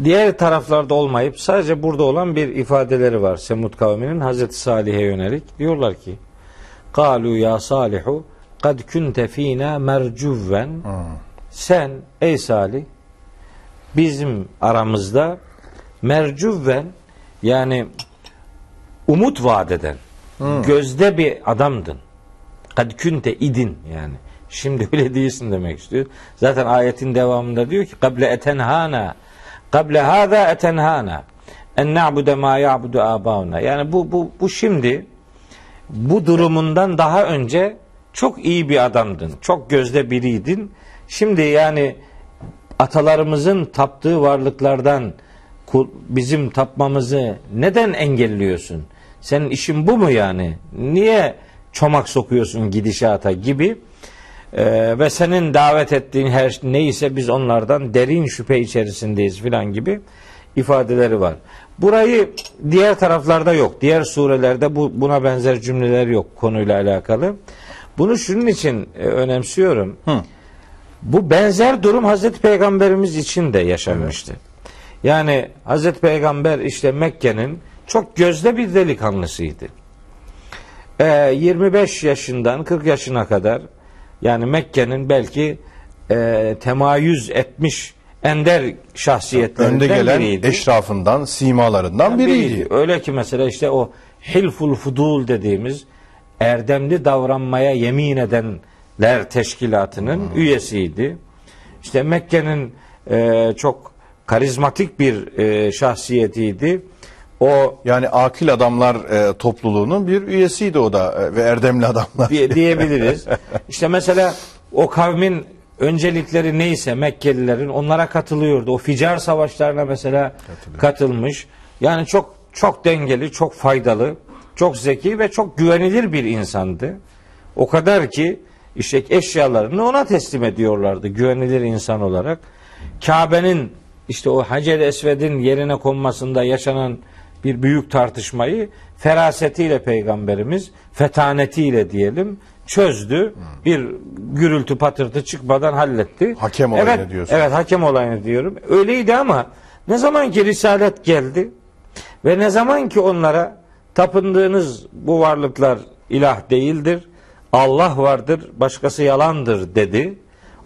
Diğer taraflarda olmayıp sadece burada olan bir ifadeleri var Semud kavminin Hazreti Salih'e yönelik. Diyorlar ki: "Kalu ya Salihu kad kunte fina mercuven." Sen ey Salih bizim aramızda mercuven, yani umut vaat eden, hmm. gözde bir adamdın. Kad kunte idin, yani şimdi öyle değilsin demek istiyor. Zaten ayetin devamında diyor ki: "Kable etenhana قَبْلَ هَذَا اَتَنْهَانَا اَنْ نَعْبُدَ مَا يَعْبُدُ آبَاوْنَا." Yani bu, bu, bu şimdi bu durumundan daha önce çok iyi bir adamdın. Çok gözde biriydin. Şimdi yani atalarımızın taptığı varlıklardan bizim tapmamızı neden engelliyorsun? Senin işin bu mu yani? Niye çomak sokuyorsun gidişata gibi? Ee, ve senin davet ettiğin her neyse biz onlardan derin şüphe içerisindeyiz filan gibi ifadeleri var. Burayı diğer taraflarda yok. Diğer surelerde bu, buna benzer cümleler yok konuyla alakalı. Bunu şunun için e, önemsiyorum. Hı. Bu benzer durum Hazreti Peygamberimiz için de yaşanmıştı. Evet. Yani Hazreti Peygamber işte Mekke'nin çok gözde bir delikanlısıydı. E, yirmi beş yaşından kırk yaşına kadar, yani Mekke'nin belki e, temayüz etmiş ender şahsiyetlerinden biriydi. Önde gelen biriydi. Eşrafından, simalarından yani biriydi. biriydi. Öyle ki mesela işte o Hilful Fudul dediğimiz erdemli davranmaya yemin edenler teşkilatının hmm. üyesiydi. İşte Mekke'nin e, çok karizmatik bir e, şahsiyetiydi. O, yani akil adamlar e, topluluğunun bir üyesiydi o da e, ve erdemli adamlar diye, diyebiliriz. İşte mesela o kavmin öncelikleri neyse Mekkelilerin onlara katılıyordu. O Ficar savaşlarına mesela Katılıyor. katılmış. Yani çok çok dengeli, çok faydalı, çok zeki ve çok güvenilir bir insandı. O kadar ki işte eşyalarını ona teslim ediyorlardı güvenilir insan olarak. Kabe'nin işte o Hacer-i Esved'in yerine konmasında yaşanan bir büyük tartışmayı ferasetiyle Peygamberimiz, fetanetiyle diyelim, çözdü. Bir gürültü patırtı çıkmadan halletti. Hakem olayını evet, diyorsun. Evet, hakem olayını diyorum. Öyleydi ama ne zaman ki Risalet geldi ve ne zaman ki onlara tapındığınız bu varlıklar ilah değildir, Allah vardır, başkası yalandır dedi.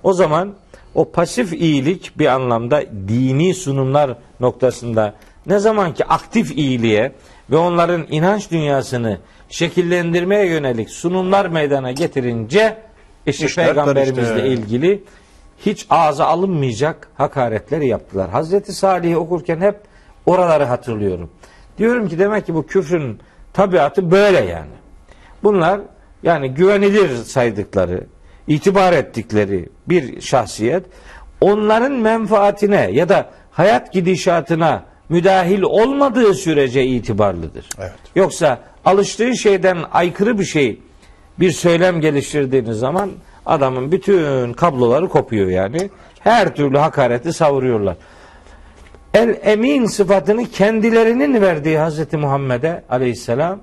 O zaman o pasif iyilik bir anlamda dini sunumlar noktasında ne zaman ki aktif iyiliğe ve onların inanç dünyasını şekillendirmeye yönelik sunumlar meydana getirince işte İşler Peygamberimizle işte. ilgili hiç ağza alınmayacak hakaretleri yaptılar. Hazreti Salih'i okurken hep oraları hatırlıyorum. Diyorum ki demek ki bu küfrün tabiatı böyle yani. Bunlar yani güvenilir saydıkları, itibar ettikleri bir şahsiyet onların menfaatine ya da hayat gidişatına müdahil olmadığı sürece itibarlıdır. Evet. Yoksa alıştığı şeyden aykırı bir şey, bir söylem geliştirdiğiniz zaman adamın bütün kabloları kopuyor yani. Her türlü hakareti savuruyorlar. El emin sıfatını kendilerinin verdiği Hazreti Muhammed'e aleyhisselam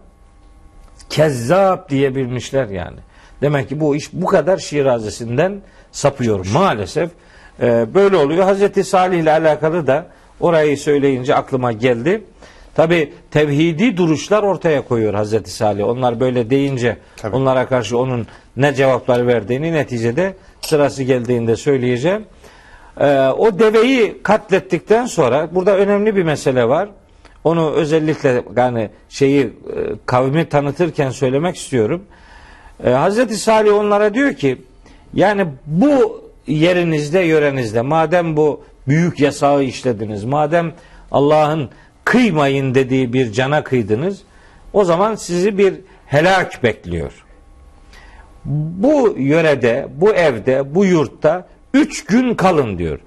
kezzap diyebilmişler yani. Demek ki bu iş bu kadar şirazesinden sapıyor maalesef. Ee, böyle oluyor. Hazreti Salih ile alakalı da orayı söyleyince aklıma geldi. Tabi tevhidi duruşlar ortaya koyuyor Hazreti Salih. Onlar böyle deyince Tabii. onlara karşı onun ne cevaplar verdiğini neticede sırası geldiğinde söyleyeceğim. Ee, o deveyi katlettikten sonra burada önemli bir mesele var. Onu özellikle yani şeyi kavmi tanıtırken söylemek istiyorum. Ee, Hazreti Salih onlara diyor ki Yani bu yerinizde, yörenizde, madem bu büyük yasağı işlediniz, madem Allah'ın kıymayın dediği bir cana kıydınız, o zaman sizi bir helak bekliyor. Bu yörede, bu evde, bu yurtta üç gün kalın diyor.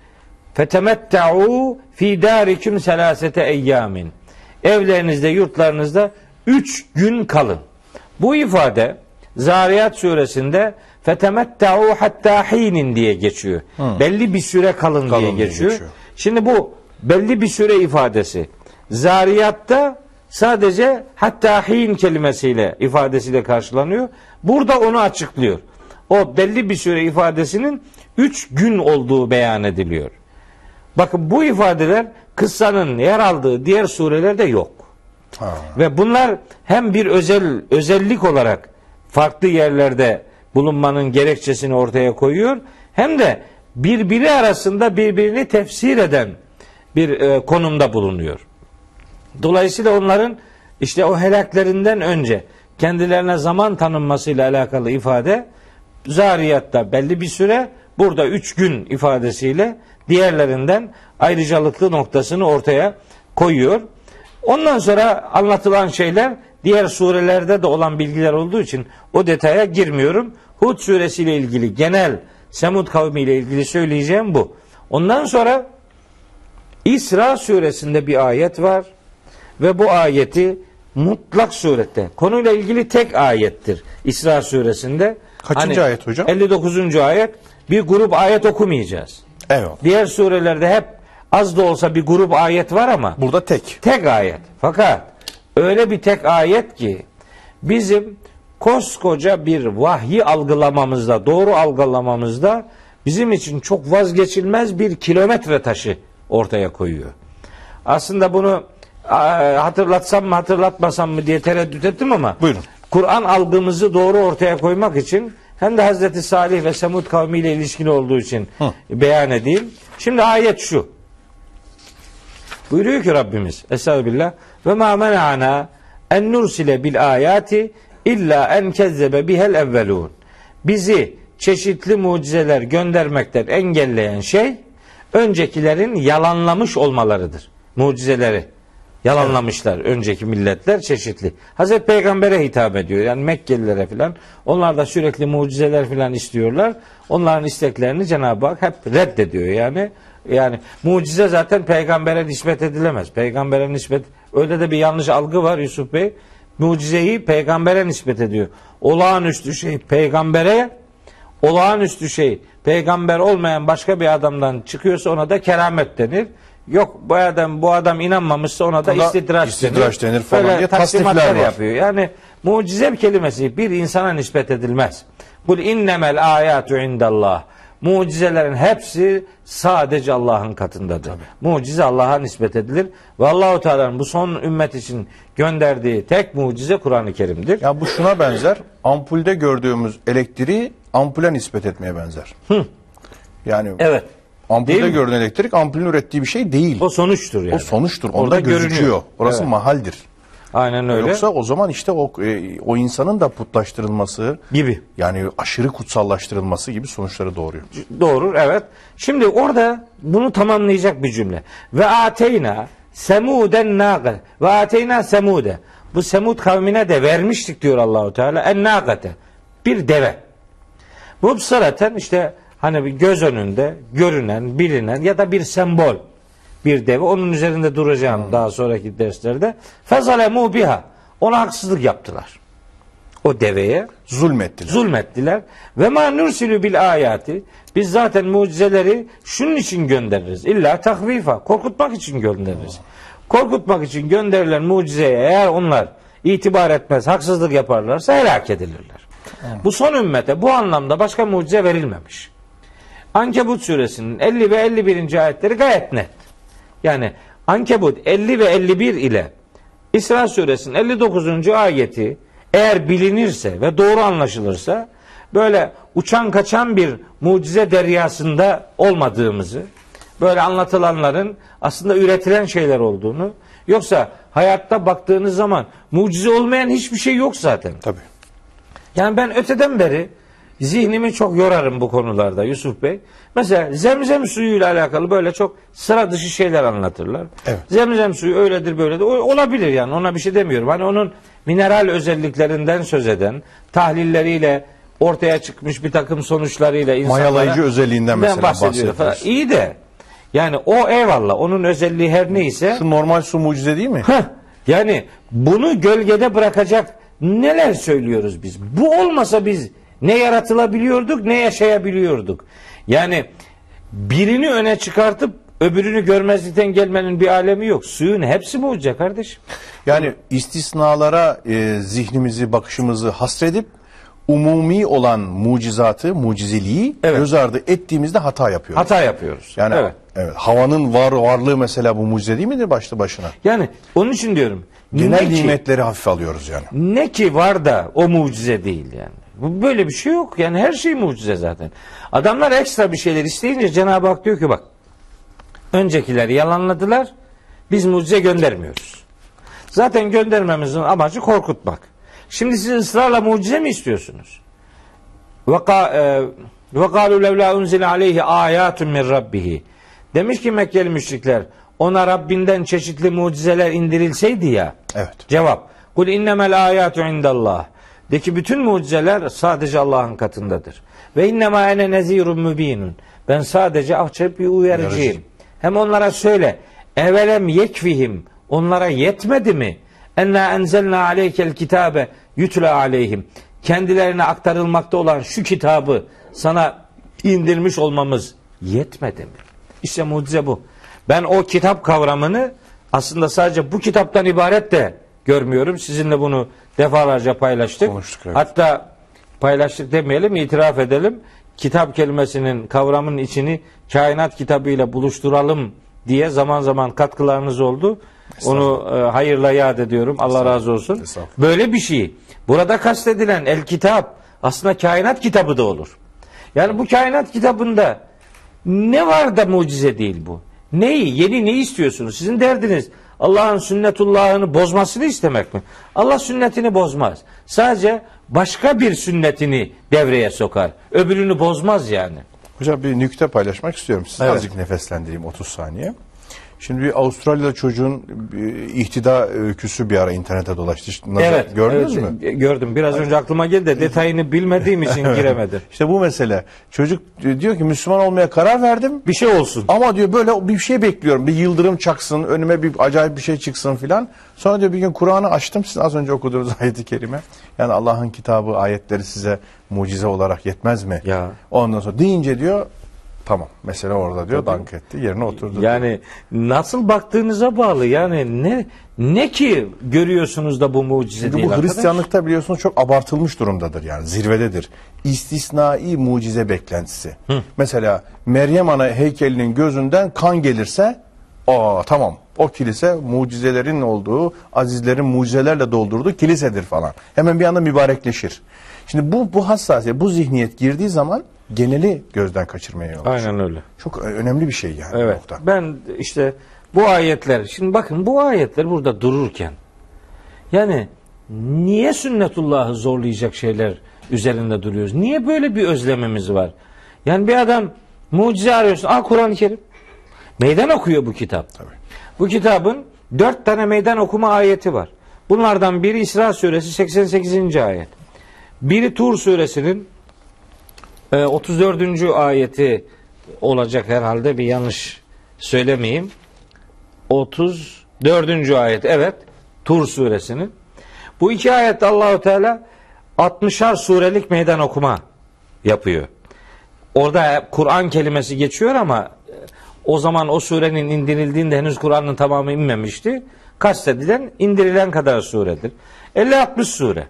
فَتَمَتَّعُوا ف۪ي دَارِكُمْ سَلَاسَةَ اَيَّامٍ. Evlerinizde, yurtlarınızda üç gün kalın. Bu ifade Zariyat suresinde فَتَمَتَّعُوا حَتَّى ح۪ينٍ diye geçiyor. Hı. Belli bir süre kalın, kalın diye, diye geçiyor. geçiyor. Şimdi bu belli bir süre ifadesi Zariyat'ta sadece hatta hin kelimesiyle, ifadesiyle karşılanıyor. Burada onu açıklıyor. O belli bir süre ifadesinin üç gün olduğu beyan ediliyor. Bakın bu ifadeler kıssanın yer aldığı diğer surelerde yok. Ha. Ve bunlar hem bir özel özellik olarak farklı yerlerde bulunmanın gerekçesini ortaya koyuyor, hem de birbiri arasında birbirini tefsir eden bir e, konumda bulunuyor. Dolayısıyla onların işte o helaklerinden önce kendilerine zaman tanınmasıyla alakalı ifade Zariyat'ta belli bir süre, burada üç gün ifadesiyle diğerlerinden ayrıcalıklı noktasını ortaya koyuyor. Ondan sonra anlatılan şeyler diğer surelerde de olan bilgiler olduğu için o detaya girmiyorum. Hud suresiyle ilgili, genel Semud kavmiyle ilgili söyleyeceğim bu. Ondan sonra İsra suresinde bir ayet var. Ve bu ayeti mutlak surette, konuyla ilgili tek ayettir İsra suresinde. Kaçıncı hani, ayet hocam? elli dokuzuncu ayet. Bir grup ayet okumayacağız. Evet. Diğer surelerde hep az da olsa bir grup ayet var ama burada tek. Tek ayet. Fakat öyle bir tek ayet ki bizim koskoca bir vahyi algılamamızda, doğru algılamamızda bizim için çok vazgeçilmez bir kilometre taşı ortaya koyuyor. Aslında bunu hatırlatsam mı hatırlatmasam mı diye tereddüt ettim ama Kur'an algımızı doğru ortaya koymak için hem de Hazreti Salih ve Semud kavmiyle ilişkili olduğu için Hı. beyan edeyim. Şimdi ayet şu. Buyuruyor ki Rabbimiz Estağfirullah ve ma mena'na en nursile bil ayati illa en kezzebe bihel evvelun. Bizi çeşitli mucizeler göndermekten engelleyen şey öncekilerin yalanlamış olmalarıdır. Mucizeleri yalanlamışlar önceki milletler çeşitli. Hazreti Peygamber'e hitap ediyor. Yani Mekkelilere filan. Onlar da sürekli mucizeler filan istiyorlar. Onların isteklerini Cenab-ı Hak hep reddediyor yani. Yani mucize zaten Peygamber'e nispet edilemez. Peygamber'e nispet, öyle de bir yanlış algı var Yusuf Bey. Mucizeyi Peygamber'e nispet ediyor. Olağanüstü şey Peygamber'e, olağanüstü şey Peygamber olmayan başka bir adamdan çıkıyorsa ona da keramet denir. Yok bu adam bu adam inanmamışsa ona da istidraç, istidraç denir, denir falan böyle diye tasnifler yapıyor. Yani mucize kelimesi bir insana nispet edilmez. Kul innemel ayatu indallah. Mucizelerin hepsi sadece Allah'ın katındadır. Tabii. Mucize Allah'a nispet edilir. Ve Allah-u Teala'nın bu son ümmet için gönderdiği tek mucize Kur'an-ı Kerim'dir. Ya bu şuna benzer. Ampulde gördüğümüz elektriği ampule nispet etmeye benzer. Hı. Yani evet. Ampulde görünen elektrik ampulün ürettiği bir şey değil. O sonuçtur yani. O sonuçtur. Orada, Orada gözüküyor. Görünüyor. Orası evet. Mahaldir. Aynen öyle. Yoksa o zaman işte o o insanın da putlaştırılması gibi. Yani aşırı kutsallaştırılması gibi sonuçları doğuruyor. Doğurur evet. Şimdi orada bunu tamamlayacak bir cümle. Ve ateyna semuden naqe ve ateyna semude. Bu Semud kavmine de vermiştik diyor Allahu Teala. En naqete. Bir deve. Bu sıraten işte hani bir göz önünde görünen, bilinen ya da bir sembol bir deve. Onun üzerinde duracağım hmm. daha sonraki derslerde. Fezalemu biha. Ona haksızlık yaptılar. O deveye zulmettiler. Zulmettiler. Ve ma nursilü bil ayati. Biz zaten mucizeleri şunun için göndeririz. İlla takvifa. Korkutmak için göndeririz. Korkutmak için gönderilen mucizeye eğer onlar itibar etmez, haksızlık yaparlarsa helak edilirler. Hmm. Bu son ümmete bu anlamda başka mucize verilmemiş. Ankebut suresinin elli ve elli birinci ayetleri gayet net. Yani Ankebut elli ve elli bir ile İsra suresinin elli dokuzuncu ayeti eğer bilinirse ve doğru anlaşılırsa böyle uçan kaçan bir mucize deryasında olmadığımızı, böyle anlatılanların aslında üretilen şeyler olduğunu, yoksa hayatta baktığınız zaman mucize olmayan hiçbir şey yok zaten. Tabii. Yani ben öteden beri zihnimi çok yorarım bu konularda Yusuf Bey. Mesela zemzem suyuyla alakalı böyle çok sıra dışı şeyler anlatırlar. Evet. Zemzem suyu öyledir böyledir. O, olabilir yani, ona bir şey demiyorum. Hani onun mineral özelliklerinden söz eden, tahlilleriyle ortaya çıkmış bir takım sonuçlarıyla insanlara... Mayalayıcı özelliğinden mesela bahsediyoruz. İyi de yani o eyvallah, onun özelliği her neyse... Şu normal su mucize değil mi? Heh, yani bunu gölgede bırakacak neler söylüyoruz biz? Bu olmasa biz ne yaratılabiliyorduk, ne yaşayabiliyorduk? Yani birini öne çıkartıp öbürünü görmezlikten gelmenin bir alemi yok. Suyun hepsi mucize kardeşim. Yani istisnalara e, zihnimizi, bakışımızı hasredip umumi olan mucizatı, mucizeliği evet. göz ardı ettiğimizde hata yapıyoruz. Hata yapıyoruz. Yani evet. Evet, havanın var varlığı mesela bu mucize değil midir başlı başına? Yani onun için diyorum. Genel nimetleri hafife alıyoruz yani. Ne ki var da o mucize değil yani. Böyle bir şey yok. Yani her şey mucize zaten. Adamlar ekstra bir şeyler isteyince Cenab-ı Hak diyor ki bak, öncekileri yalanladılar. Biz mucize göndermiyoruz. Zaten göndermemizin amacı korkutmak. Şimdi siz ısrarla mucize mi istiyorsunuz? وَقَالُوا لَوْلَا اُنْزِلَ عَلَيْهِ آيَاتٌ مِنْ رَبِّهِ Demiş ki Mekkeli müşrikler, ona Rabbinden çeşitli mucizeler indirilseydi ya. Evet. Cevap. Kul innemel ayatu indallah. De ki bütün mucizeler sadece Allah'ın katındadır. Ve innema ene nezirun mübinun. Ben sadece açık bir uyarıcıyım. Hem onlara söyle. Evelem yekfihim. Onlara yetmedi mi? Enna enzelna aleykel kitabe yutla aleyhim. Kendilerine aktarılmakta olan şu kitabı sana indirmiş olmamız yetmedi mi? İşte mucize bu. Ben o kitap kavramını aslında sadece bu kitaptan ibaret de görmüyorum. Sizinle bunu defalarca paylaştık. Konuştuk, evet. Hatta paylaştık demeyelim, itiraf edelim. Kitap kelimesinin, kavramın içini kainat kitabıyla buluşturalım diye zaman zaman katkılarınız oldu. Onu e, hayırla yad ediyorum. Allah razı olsun. Böyle bir şey. Burada kastedilen el kitap aslında kainat kitabı da olur. Yani bu kainat kitabında ne var da mucize değil bu? Neyi? Yeni ne istiyorsunuz? Sizin derdiniz Allah'ın sünnetullahını bozmasını istemek mi? Allah sünnetini bozmaz. Sadece başka bir sünnetini devreye sokar. Öbürünü bozmaz yani. Hocam bir nükte paylaşmak istiyorum. Sizi evet. azıcık nefeslendireyim otuz saniye. Şimdi bir Avustralya çocuğun ihtida öyküsü bir ara internete dolaştı. Nasıl, evet, gördünüz evet, mü? Gördüm. Biraz Hayır. önce aklıma geldi de detayını bilmediğim için giremedim. İşte bu mesele. Çocuk diyor ki Müslüman olmaya karar verdim. Bir şey olsun. Ama diyor böyle bir şey bekliyorum. Bir yıldırım çaksın, önüme bir acayip bir şey çıksın filan. Sonra diyor bir gün Kur'an'ı açtım. Sizin az önce okuduğunuz ayet-i kerime. Yani Allah'ın kitabı, ayetleri size mucize olarak yetmez mi? Ya. Ondan sonra deyince diyor... Tamam. Mesela orada diyor dank etti. Yerine oturdu. Yani diyor. Nasıl baktığınıza bağlı. Yani ne ne ki görüyorsunuz da bu mucize Şimdi değil bu arkadaş. Hristiyanlıkta biliyorsunuz çok abartılmış durumdadır yani. Zirvededir. İstisnai mucize beklentisi. Hı. Mesela Meryem Ana heykelinin gözünden kan gelirse aa tamam o kilise mucizelerin olduğu, azizlerin mucizelerle doldurduğu kilisedir falan. Hemen bir anda mübarekleşir. Şimdi bu bu hassasiyet, bu zihniyet girdiği zaman geneli gözden kaçırmaya yol açıyor. Aynen öyle. Çok önemli bir şey yani. Evet. Nokta. Ben işte bu ayetler, şimdi bakın bu ayetler burada dururken yani niye sünnetullahı zorlayacak şeyler üzerinde duruyoruz? Niye böyle bir özlemimiz var? Yani bir adam mucize arıyorsun. Aa Kur'an-ı Kerim. Meydan okuyor bu kitap. Tabii. Bu kitabın dört tane meydan okuma ayeti var. Bunlardan biri İsra suresi seksen sekizinci ayet. Biri Tur suresinin otuz dördüncü ayeti olacak herhalde, bir yanlış söylemeyeyim. otuz dördüncü ayet, evet, Tur suresinin. Bu iki ayette Allahu Teala altmışar surelik meydan okuma yapıyor. Orada Kur'an kelimesi geçiyor ama o zaman o surenin indirildiğinde henüz Kur'an'ın tamamı inmemişti. Kastedilen indirilen kadar suredir. elli altmış sure.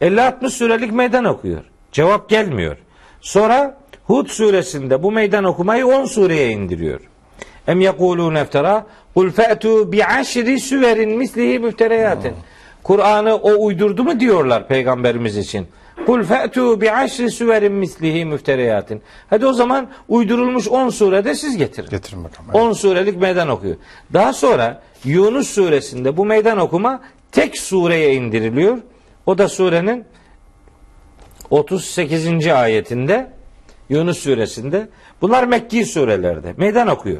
elli altmış surelik meydan okuyor. Cevap gelmiyor. Sonra Hud suresinde bu meydan okumayı on sureye indiriyor. Em yekulun eftara kul fe'tu bi aşri suverin mislihi müftereyatin. Kur'an'ı o uydurdu mu diyorlar peygamberimiz için. Kul fe'tu bi aşri suverin mislihi müftereyatin. Hadi o zaman uydurulmuş on surede siz getirin. Getirin bakalım. Evet. on surelik meydan okuyor. Daha sonra Yunus suresinde bu meydan okuma tek sureye indiriliyor. O da surenin otuz sekizinci ayetinde, Yunus suresinde, bunlar Mekki surelerde meydan okuyor.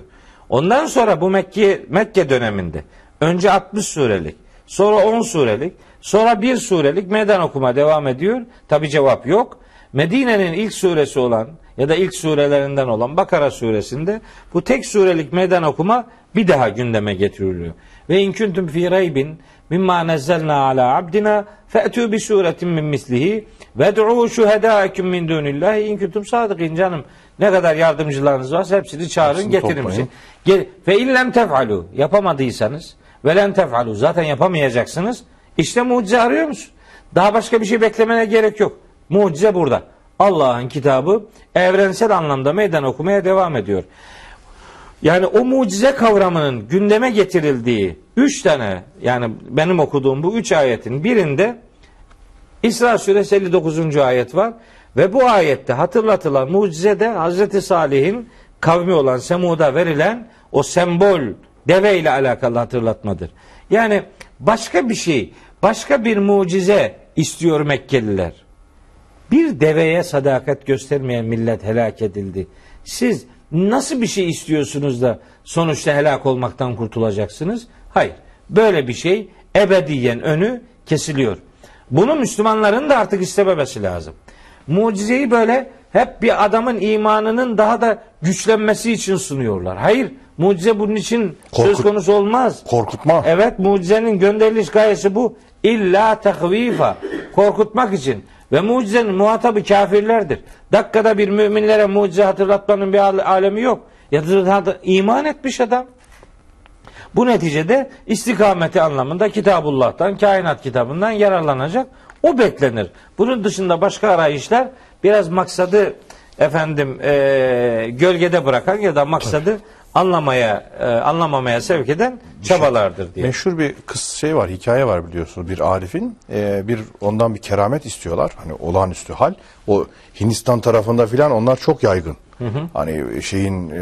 Ondan sonra bu Mekke, Mekke döneminde önce altmış surelik, sonra on surelik, sonra bir surelik meydan okuma devam ediyor. Tabi cevap yok. Medine'nin ilk suresi olan ya da ilk surelerinden olan Bakara suresinde bu tek surelik meydan okuma bir daha gündeme getiriliyor. Ve in kuntum fi raybin mimma nazzalna ala abdina fe'tu bi suretin min mislihi ved'u şuhada'akum min dunillahi in kuntum sadikin. Canım, ne kadar yardımcılarınız varsa hepsini çağırın, hepsini getirin. Gel fe in lem tef'alu, yapamadıysanız, ve lem tef'alu, zaten yapamayacaksınız. İşte mucize arıyor musun? Daha başka bir şey beklemene gerek yok. Mucize burada. Allah'ın kitabı evrensel anlamda meydan okumaya devam ediyor. Yani o mucize kavramının gündeme getirildiği üç tane, yani benim okuduğum bu üç ayetin birinde İsra suresi elli dokuzuncu ayet var. Ve bu ayette hatırlatılan mucize de Hazreti Salih'in kavmi olan Semud'a verilen o sembol deve ile alakalı hatırlatmadır. Yani başka bir şey, başka bir mucize istiyor Mekkeliler. Bir deveye sadakat göstermeyen millet helak edildi. Siz nasıl bir şey istiyorsunuz da sonuçta helak olmaktan kurtulacaksınız? Hayır. Böyle bir şey ebediyen önü kesiliyor. Bunu Müslümanların da artık istememesi lazım. Mucizeyi böyle hep bir adamın imanının daha da güçlenmesi için sunuyorlar. Hayır. Mucize bunun için Korkut, söz konusu olmaz. Korkutma. Evet, mucizenin gönderiliş gayesi bu. İlla takvifa. Korkutmak için. Ve mucizenin muhatabı kafirlerdir. Dakikada bir müminlere mucize hatırlatmanın bir alemi yok. Yadırda iman etmiş adam. Bu neticede istikameti anlamında Kitabullah'tan, kainat kitabından yararlanacak. O beklenir. Bunun dışında başka arayışlar biraz maksadı efendim e, gölgede bırakan ya da maksadı anlamaya e, anlamamaya sevk eden çabalardır diye. Meşhur bir kız şey var, hikaye var biliyorsunuz, bir Arif'in e, bir ondan bir keramet istiyorlar. Hani olağanüstü hal. O Hindistan tarafında filan onlar çok yaygın. Hı hı. Hani şeyin e,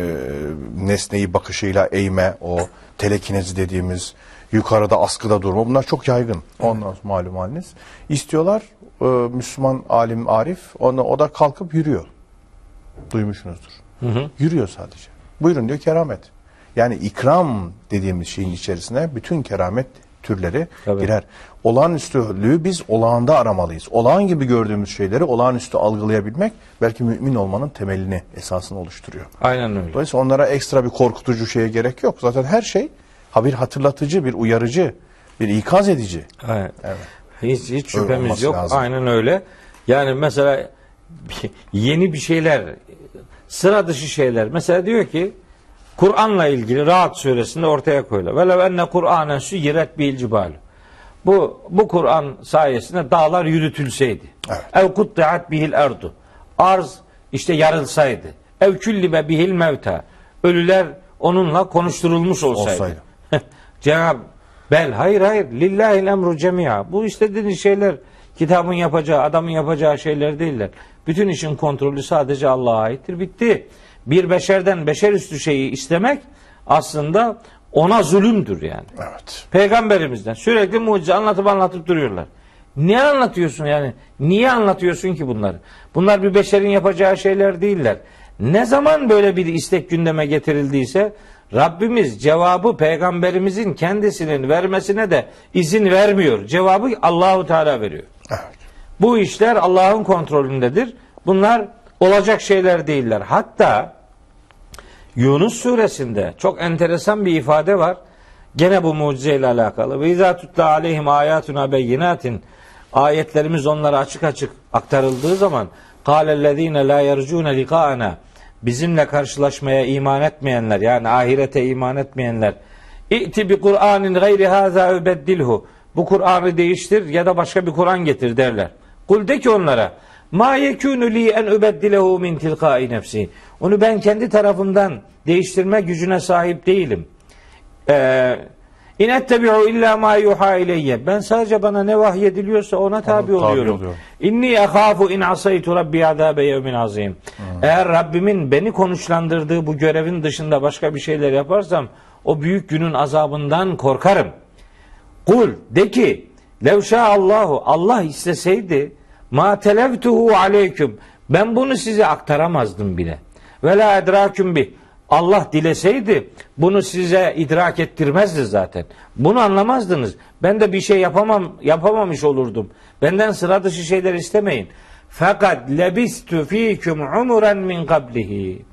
nesneyi bakışıyla eğme, o telekinezi dediğimiz yukarıda askıda durma, bunlar çok yaygın. Ondan sonra malum haliniz. İstiyorlar e, Müslüman alim Arif, ona, o da kalkıp yürüyor. Duymuşsunuzdur. Hı hı. Yürüyor sadece. Buyurun diyor, keramet. Yani ikram dediğimiz şeyin içerisine bütün keramet türleri tabii girer. Olağanüstülüğü biz olağanda aramalıyız. Olağan gibi gördüğümüz şeyleri olağanüstü algılayabilmek belki mümin olmanın temelini, esasını oluşturuyor. Aynen öyle. Dolayısıyla onlara ekstra bir korkutucu şeye gerek yok. Zaten her şey ha bir hatırlatıcı, bir uyarıcı, bir ikaz edici. Evet. Evet. Hiç, hiç şüphemiz yok. Lazım. Aynen öyle. Yani mesela yeni bir şeyler, sıra dışı şeyler. Mesela diyor ki Kur'an'la ilgili Rahat suresinde ortaya koyuyor. Velev enne Kur'anen süyiret bil cibal. Bu bu Kur'an sayesinde dağlar yürütülseydi. Evet. Ev kuttiat bihil erdu. Arz işte yarılsaydı. Ev küllibe bihil mevta. Ölüler onunla konuşturulmuş olsaydı. olsaydı. Cenab-ı Bel, hayır hayır. Lillahil emru cemia. Bu istediğiniz şeyler kitabın yapacağı, adamın yapacağı şeyler değiller. Bütün işin kontrolü sadece Allah'a aittir. Bitti. Bir beşerden beşerüstü şeyi istemek aslında ona zulümdür yani. Evet. Peygamberimizden sürekli mucize anlatıp anlatıp duruyorlar. Niye anlatıyorsun yani? Niye anlatıyorsun ki bunları? Bunlar bir beşerin yapacağı şeyler değiller. Ne zaman böyle bir istek gündeme getirildiyse Rabbimiz cevabı peygamberimizin kendisinin vermesine de izin vermiyor. Cevabı Allahu Teala veriyor. Evet. Bu işler Allah'ın kontrolündedir. Bunlar olacak şeyler değiller. Hatta Yunus suresinde çok enteresan bir ifade var. Gene bu mucizeyle alakalı. Ve izâ tutla aleyhim âyâtuna beyinâtin. Ayetlerimiz onlara açık açık aktarıldığı zaman kâlellezîne lâ yercûne likâena. Bizimle karşılaşmaya iman etmeyenler, yani ahirete iman etmeyenler, İ'ti bi Kur'anin gayri hâzâ übeddilhu. Bu Kur'an'ı değiştir ya da başka bir Kur'an getir derler. Kul de ki onlara ma yekûnü li en übeddilehu min tilkâi nefsi. Onu ben kendi tarafımdan değiştirme gücüne sahip değilim. Ee, İn ettebi'u illâ mâ yuhâ ileyye. Ben sadece bana ne vahyediliyorsa ona tabi Anladım, oluyorum. Tabi İnni ehâfu in asaytu rabbi azâbe yevmin azîm. Eğer Rabbimin beni konuşlandırdığı bu görevin dışında başka bir şeyler yaparsam o büyük günün azabından korkarım. Kul de ki levşâ Allahu, Allah isteseydi Ma televtuhu aleyküm. Ben bunu size aktaramazdım bile. Ve la edraküm bih. Allah dileseydi bunu size idrak ettirmezdi zaten. Bunu anlamazdınız. Ben de bir şey yapamam, yapamamış olurdum. Benden sıra dışı şeyler istemeyin. Fakat lebistü fiküm umuren min kablihi.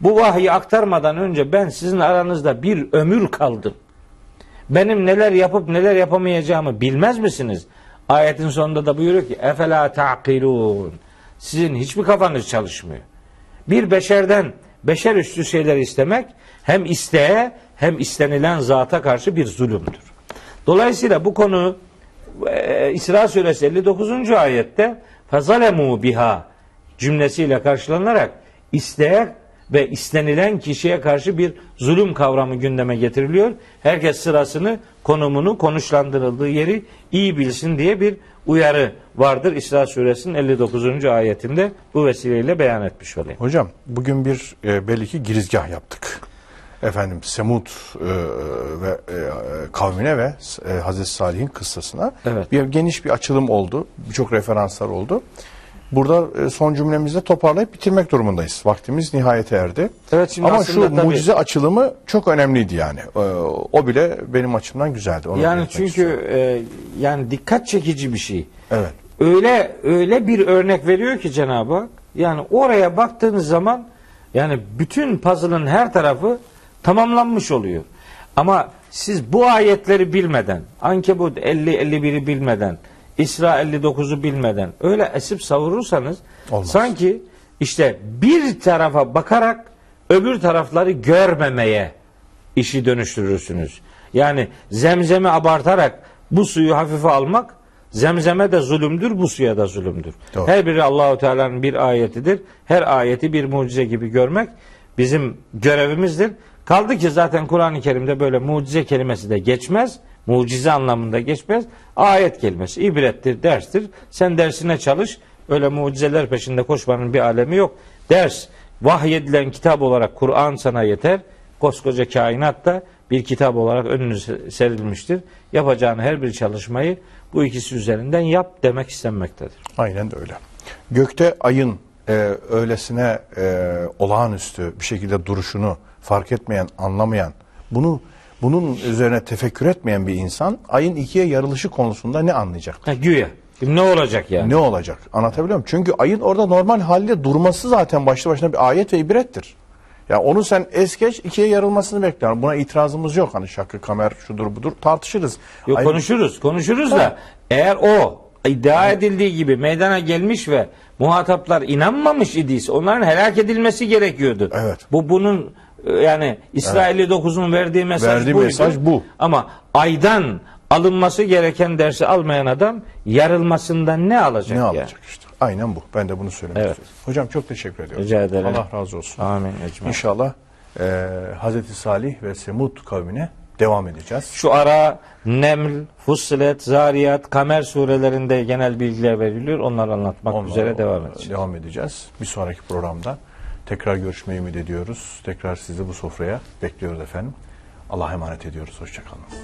Bu vahyi aktarmadan önce ben sizin aranızda bir ömür kaldım. Benim neler yapıp neler yapamayacağımı bilmez misiniz? Ayetin sonunda da buyuruyor ki efela ta'kilun. Sizin hiçbir kafanız çalışmıyor. Bir beşerden beşer üstü şeyler istemek hem isteğe hem istenilen zata karşı bir zulümdür. Dolayısıyla bu konu e, İsra suresi elli dokuzuncu ayette fazalemû biha cümlesiyle karşılanarak isteğe ve istenilen kişiye karşı bir zulüm kavramı gündeme getiriliyor. Herkes sırasını, konumunu, konuşlandırıldığı yeri iyi bilsin diye bir uyarı vardır. İsra suresinin elli dokuzuncu ayetinde bu vesileyle beyan etmiş olayım. Hocam bugün bir e, belli ki girizgah yaptık. Efendim Semud e, ve e, kavmine ve e, Hazreti Salih'in kıssasına evet. bir geniş bir açılım oldu. Birçok referanslar oldu. Burada son cümlemizde toparlayıp bitirmek durumundayız. Vaktimiz nihayete erdi. Evet, şimdi ama şu tabii, mucize açılımı çok önemliydi yani. O bile benim açımdan güzeldi. Onu yani çünkü e, yani dikkat çekici bir şey. Evet. Öyle öyle bir örnek veriyor ki Cenab-ı Hak. Yani oraya baktığınız zaman yani bütün puzzle'ın her tarafı tamamlanmış oluyor. Ama siz bu ayetleri bilmeden, Ankebut elli elli bir'i bilmeden, İsra elli dokuzu bilmeden öyle esip savurursanız olmaz. Sanki işte bir tarafa bakarak öbür tarafları görmemeye işi dönüştürürsünüz. Yani zemzemi abartarak bu suyu hafife almak zemzeme de zulümdür, bu suya da zulümdür. Doğru. Her biri Allahu Teala'nın bir ayetidir. Her ayeti bir mucize gibi görmek bizim görevimizdir. Kaldı ki zaten Kur'an-ı Kerim'de böyle mucize kelimesi de geçmez. Mucize anlamında geçmez. Ayet kelimesi ibrettir, derstir. Sen dersine çalış. Öyle mucizeler peşinde koşmanın bir alemi yok. Ders, vahyedilen kitap olarak Kur'an sana yeter. Koskoca kainatta bir kitap olarak önünü serilmiştir. Yapacağın her bir çalışmayı bu ikisi üzerinden yap demek istenmektedir. Aynen de öyle. Gökte ayın e, öylesine e, olağanüstü bir şekilde duruşunu fark etmeyen, anlamayan, bunu bunun üzerine tefekkür etmeyen bir insan ayın ikiye yarılışı konusunda ne anlayacak? Ha, güya. Ne olacak yani? Ne olacak? Anlatabiliyor muyum? Çünkü ayın orada normal halde durması zaten başlı başına bir ayet ve ibrettir. Yani onu sen es geç ikiye yarılmasını bekler. Buna itirazımız yok. Hani şakı, kamer, şudur budur tartışırız. Yok, ayın... Konuşuruz. Konuşuruz ha. da eğer o iddia edildiği gibi meydana gelmiş ve muhataplar inanmamış idiyse onların helak edilmesi gerekiyordu. Evet. Bu bunun... Yani İsrail elli dokuzun evet. verdiği mesaj, verdiği mesaj bu. Ama aydan alınması gereken dersi almayan adam yarılmasından ne alacak? Ne yani? Alacak işte. Aynen bu. Ben de bunu söylemek evet. istiyorum. Hocam çok teşekkür ediyorum. Rica ederim. Allah razı olsun. Amin. Ecma. İnşallah e, Hazreti Salih ve Semud kavmine devam edeceğiz. Şu ara Neml, Fussilet, Zariyat, Kamer surelerinde genel bilgiler veriliyor. Onları anlatmak Onlar, üzere devam edeceğiz. Devam edeceğiz. Bir sonraki programda tekrar görüşmeyi ümit ediyoruz. Tekrar sizi bu sofraya bekliyoruz efendim. Allah'a emanet ediyoruz. Hoşça kalın.